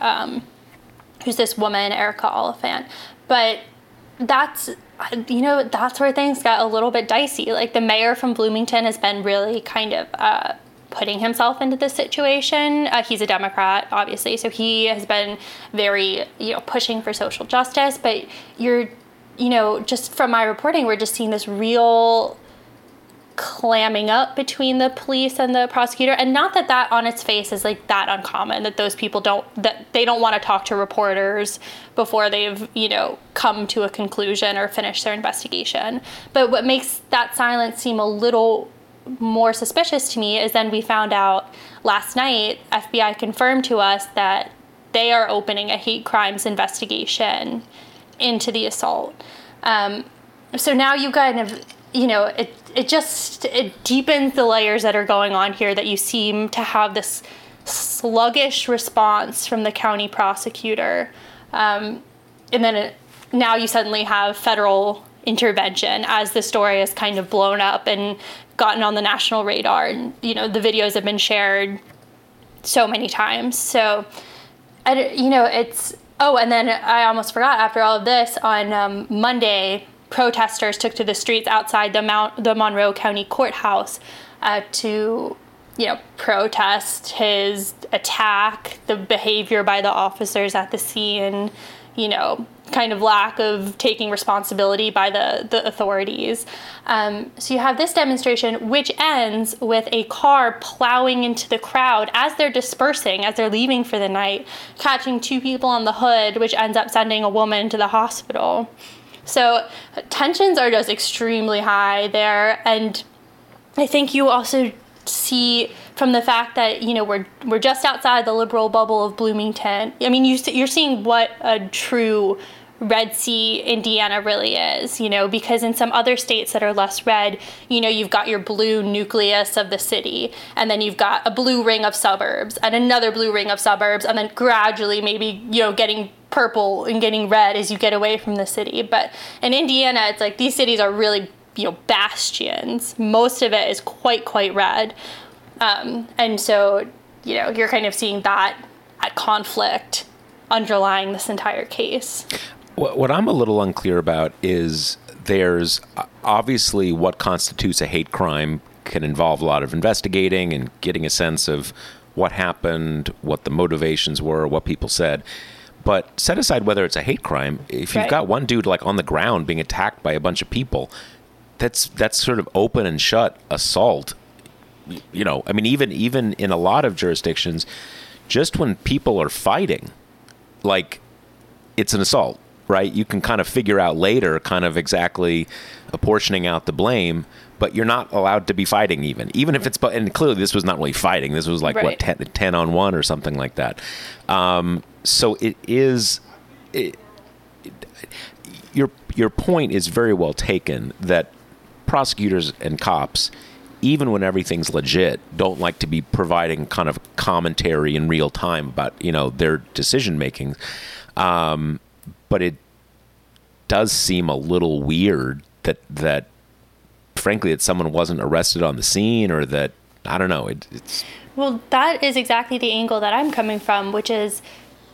Who's this woman, Erica Oliphant. But that's, you know, that's where things got a little bit dicey. Like, the mayor from Bloomington has been really kind of putting himself into this situation. He's a Democrat, obviously, so he has been very, you know, pushing for social justice. But you know, just from my reporting, we're just seeing this real clamming up between the police and the prosecutor. And not that on its face is like that uncommon, that those people that they don't want to talk to reporters before they've, you know, come to a conclusion or finish their investigation. But what makes that silence seem a little more suspicious to me is then we found out last night, FBI confirmed to us that they are opening a hate crimes investigation into the assault. So now you kind of, you know, it deepens the layers that are going on here, that you seem to have this sluggish response from the county prosecutor. And then now you suddenly have federal intervention as the story has kind of blown up and gotten on the national radar. And, you know, the videos have been shared so many times. So, you know, it's, oh, and then I almost forgot, after all of this, on Monday, protesters took to the streets outside the Monroe County courthouse to, you know, protest his attack, the behavior by the officers at the scene, you know, kind of lack of taking responsibility by the authorities. So you have this demonstration, which ends with a car plowing into the crowd as they're dispersing, as they're leaving for the night, catching two people on the hood, which ends up sending a woman to the hospital. So tensions are just extremely high there. And I think you also see from the fact that, you know, we're just outside the liberal bubble of Bloomington. I mean, you're seeing what a true Red Sea Indiana really is, you know, because in some other states that are less red, you know, you've got your blue nucleus of the city, and then you've got a blue ring of suburbs and another blue ring of suburbs, and then gradually maybe, you know, getting purple and getting red as you get away from the city. But in Indiana, it's like these cities are really, you know, bastions. Most of it is quite red. And so, you know, you're kind of seeing that at conflict underlying this entire case. What I'm a little unclear about is there's obviously what constitutes a hate crime can involve a lot of investigating and getting a sense of what happened, what the motivations were, what people said. But set aside whether it's a hate crime, if you've got one dude like on the ground being attacked by a bunch of people, that's sort of open and shut assault. You know, I mean, even in a lot of jurisdictions, just when people are fighting, like, it's an assault, right? You can kind of figure out later kind of exactly apportioning out the blame, but you're not allowed to be fighting even if it's, and clearly this was not really fighting. This was like, right, what, 10-on-1 or something like that. So it is, your point is very well taken that prosecutors and cops, even when everything's legit, don't like to be providing kind of commentary in real time about, you know, their decision making. But it does seem a little weird that frankly, that someone wasn't arrested on the scene, or that, I don't know. It's well, that is exactly the angle that I'm coming from, which is,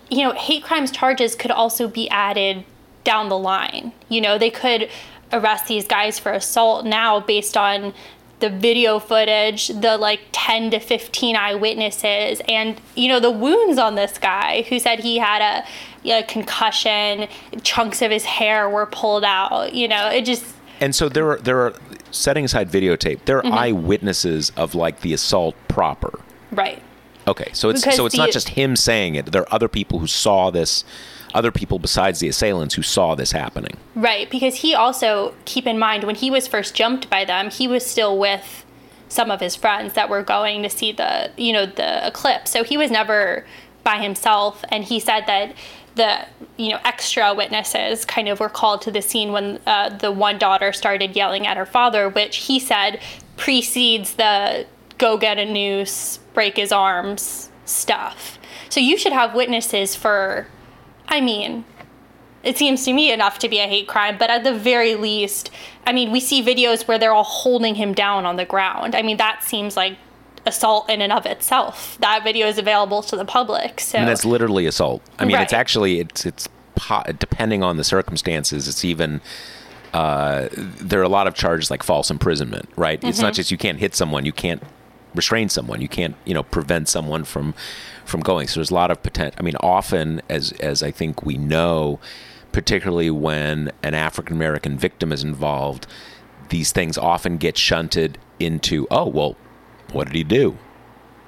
you know, hate crimes charges could also be added down the line. You know, they could arrest these guys for assault now based on the video footage, the like 10 to 15 eyewitnesses, and, you know, the wounds on this guy who said he had a concussion, chunks of his hair were pulled out, you know, it just. And so there are setting aside videotape, there are eyewitnesses of like the assault proper. Right. Okay. So it's not just him saying it. There are other people who saw this, other people besides the assailants who saw this happening. Right. Because he also, keep in mind, when he was first jumped by them, he was still with some of his friends that were going to see the, you know, the eclipse. So he was never by himself. And he said that the, you know, extra witnesses kind of were called to the scene when the one daughter started yelling at her father, which he said precedes the go get a noose, break his arms stuff. So you should have witnesses for, I mean, it seems to me enough to be a hate crime, but at the very least, I mean, we see videos where they're all holding him down on the ground. I mean, that seems like assault in and of itself. That video is available to the public. So, and that's literally assault. I mean, right. It's actually, it's depending on the circumstances, it's even, there are a lot of charges like false imprisonment, right? Mm-hmm. It's not just you can't hit someone, you can't restrain someone, you can't, you know, prevent someone from going. So there's a lot of potential. I mean, often, as I think we know, particularly when an African-American victim is involved, these things often get shunted into, oh, well, what did he do?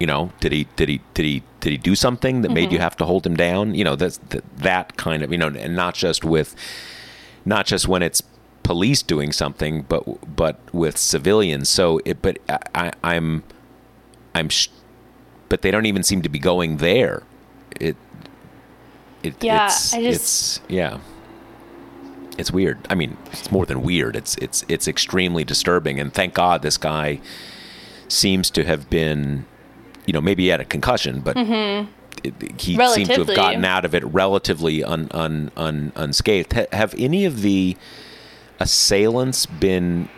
You know, did he do something that made you have to hold him down? You know, that kind of, you know, and not just when it's police doing something, but with civilians. So but they don't even seem to be going there. It's weird. I mean, it's more than weird. It's extremely disturbing. And thank God this guy seems to have been, you know, maybe he had a concussion, but he seemed to have gotten out of it relatively unscathed. Have any of the assailants been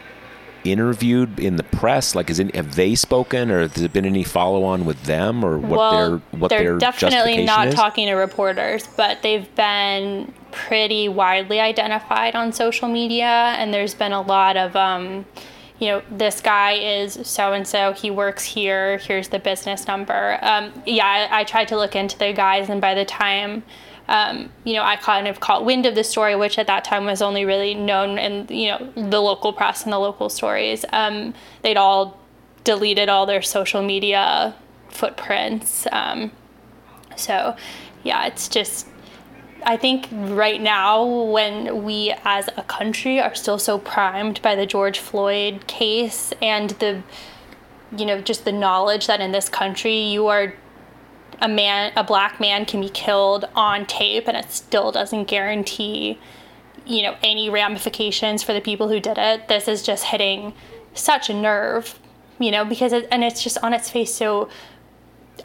interviewed in the press? Like, have they spoken, or has there been any follow on with them, or what their justification is? They're definitely not talking to reporters, but they've been pretty widely identified on social media, and there's been a lot of, you know, this guy is so-and-so, he works here, here's the business number. I tried to look into the guys, and by the time, you know, I kind of caught wind of the story, which at that time was only really known in, you know, the local press and the local stories, they'd all deleted all their social media footprints. So, yeah, it's just, I think right now, when we as a country are still so primed by the George Floyd case and the, you know, just the knowledge that in this country you are a black man can be killed on tape and it still doesn't guarantee, you know, any ramifications for the people who did it. This is just hitting such a nerve, you know, because it's just on its face so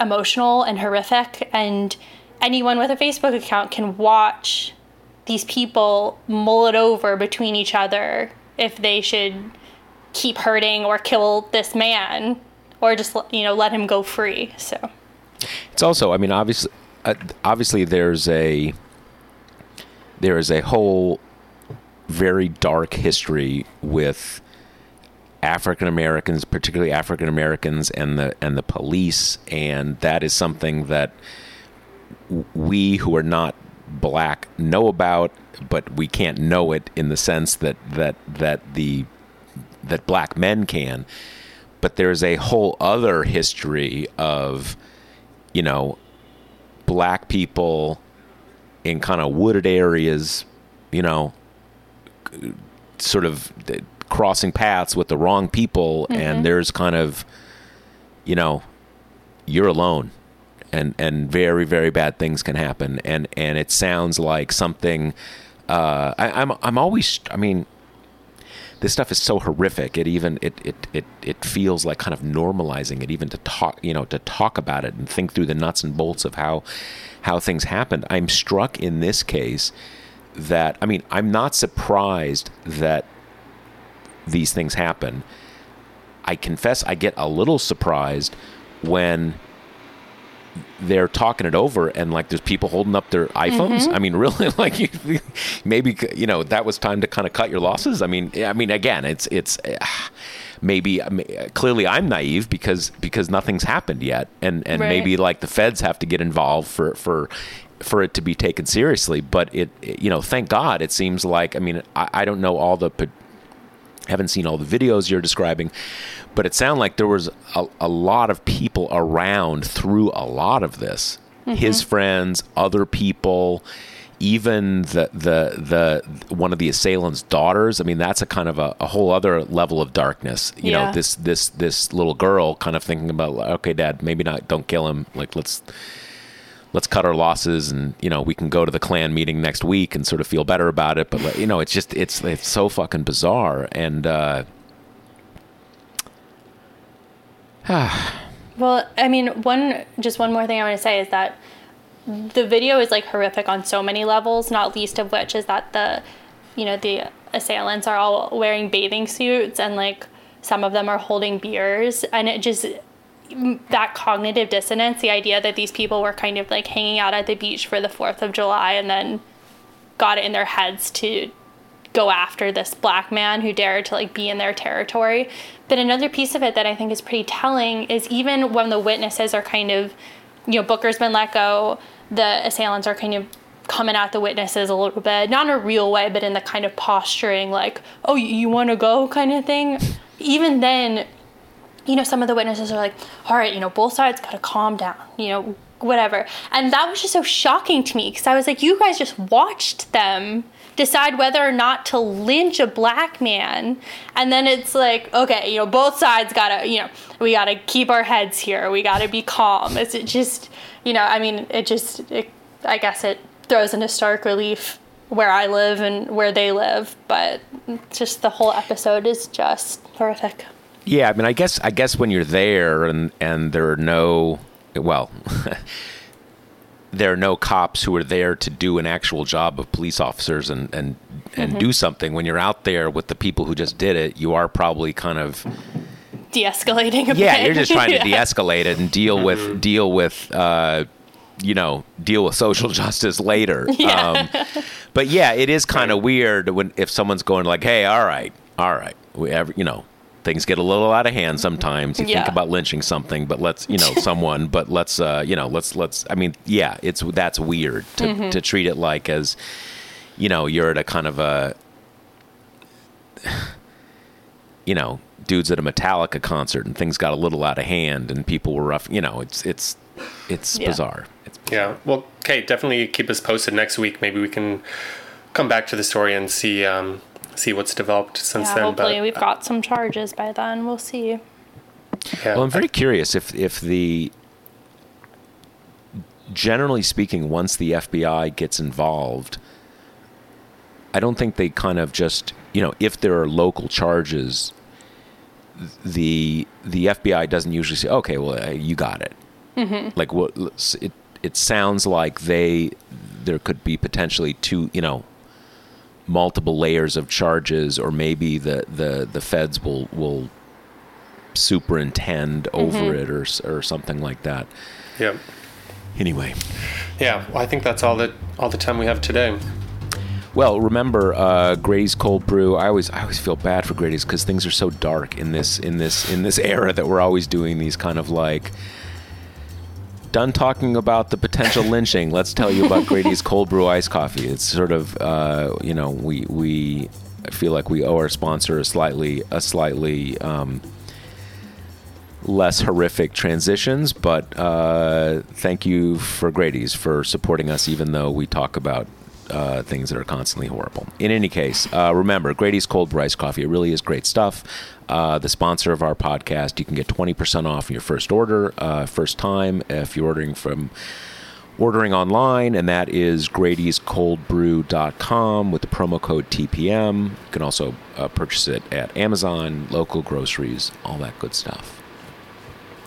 emotional and horrific, and anyone with a Facebook account can watch these people mull it over between each other if they should keep hurting or kill this man or just, you know, let him go free. So it's also, I mean, obviously there is a whole very dark history with African Americans, particularly African Americans and the police, and that is something that we who are not black know about, but we can't know it in the sense that the that black men can. But there's a whole other history of, you know, black people in kind of wooded areas, you know, sort of crossing paths with the wrong people. Mm-hmm. And there's kind of, you know, you're alone. And very, very bad things can happen. And it sounds like something, I'm always, I mean, this stuff is so horrific. It even, it feels like kind of normalizing it, even to talk, you know, to talk about it and think through the nuts and bolts of how things happened. I'm struck in this case that, I mean, I'm not surprised that these things happen. I confess I get a little surprised when they're talking it over and like there's people holding up their iPhones. Mm-hmm. I mean, really, like maybe, you know, that was time to kind of cut your losses. I mean, again, it's maybe clearly I'm naive because nothing's happened yet. And right. Maybe like the feds have to get involved for it to be taken seriously. But it, you know, thank God it seems like, I mean, I don't know haven't seen all the videos you're describing, but it sounded like there was a lot of people around through a lot of this. Mm-hmm. His friends, other people, even the one of the assailant's daughters. I mean, that's a kind of a whole other level of darkness. You know, this little girl kind of thinking about, okay, Dad, maybe not. Don't kill him. Like, let's cut our losses, and you know, we can go to the Klan meeting next week and sort of feel better about it. But you know, it's just it's so fucking bizarre. And well, I mean, one more thing I want to say is that the video is like horrific on so many levels. Not least of which is that the assailants are all wearing bathing suits, and like some of them are holding beers, and it just. That cognitive dissonance, the idea that these people were kind of like hanging out at the beach for the 4th of July and then got it in their heads to go after this black man who dared to like be in their territory. But another piece of it that I think is pretty telling is even when the witnesses are kind of, you know, Booker's been let go, the assailants are kind of coming at the witnesses a little bit, not in a real way, but in the kind of posturing like, oh, you want to go kind of thing. Even then, you know, some of the witnesses are like, all right, you know, both sides got to calm down, you know, whatever. And that was just so shocking to me because I was like, you guys just watched them decide whether or not to lynch a black man. And then it's like, okay, you know, both sides got to, you know, we got to keep our heads here. We got to be calm. It's just, you know, I mean, I guess it throws into stark relief where I live and where they live. But just the whole episode is just horrific. Yeah, I mean, I guess when you're there and there are no, well, there are no cops who are there to do an actual job of police officers and mm-hmm. do something. When you're out there with the people who just did it, you are probably kind of de-escalating a bit. Yeah, you're just trying to de-escalate it and deal with social justice later. Yeah. But yeah, it is kind of weird if someone's going like, hey, all right, you know. Things get a little out of hand sometimes. You think about lynching something, but let's, you know, someone, but let's, you know, let's, I mean, yeah, that's weird to treat it like as, you know, you're at a kind of a, you know, dudes at a Metallica concert and things got a little out of hand and people were rough, you know, it's bizarre. It's bizarre. Yeah. Well, Kate, definitely keep us posted next week. Maybe we can come back to the story and see what's developed since then. Hopefully, but we've got some charges by then. We'll see. Yeah. Well, I'm very curious if the, generally speaking, once the FBI gets involved, I don't think they kind of just, you know, if there are local charges, the FBI doesn't usually say, okay, well, you got it. Mm-hmm. Like, well, it sounds like there could be potentially two, you know, multiple layers of charges, or maybe the feds will superintend over it or something like that. Yeah. Anyway. Yeah. Well, I think that's all the time we have today. Well, remember Grady's Cold Brew. I always feel bad for Grady's because things are so dark in this era that we're always doing these kind of like. Done talking about the potential lynching. Let's tell you about Grady's Cold Brew Iced Coffee. It's sort of, you know, we I feel like we owe our sponsor a slightly less horrific transitions, but thank you for Grady's for supporting us, even though we talk about things that are constantly horrible. In any case, remember, Grady's Cold Brew Iced Coffee. It really is great stuff. The sponsor of our podcast, you can get 20% off your first order, first time, if you're ordering online, and that is Grady'sColdBrew.com with the promo code TPM. You can also purchase it at Amazon, local groceries, all that good stuff.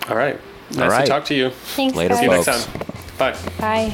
All right. Nice to talk to you. Thanks, guys. See you next time. Bye. Bye.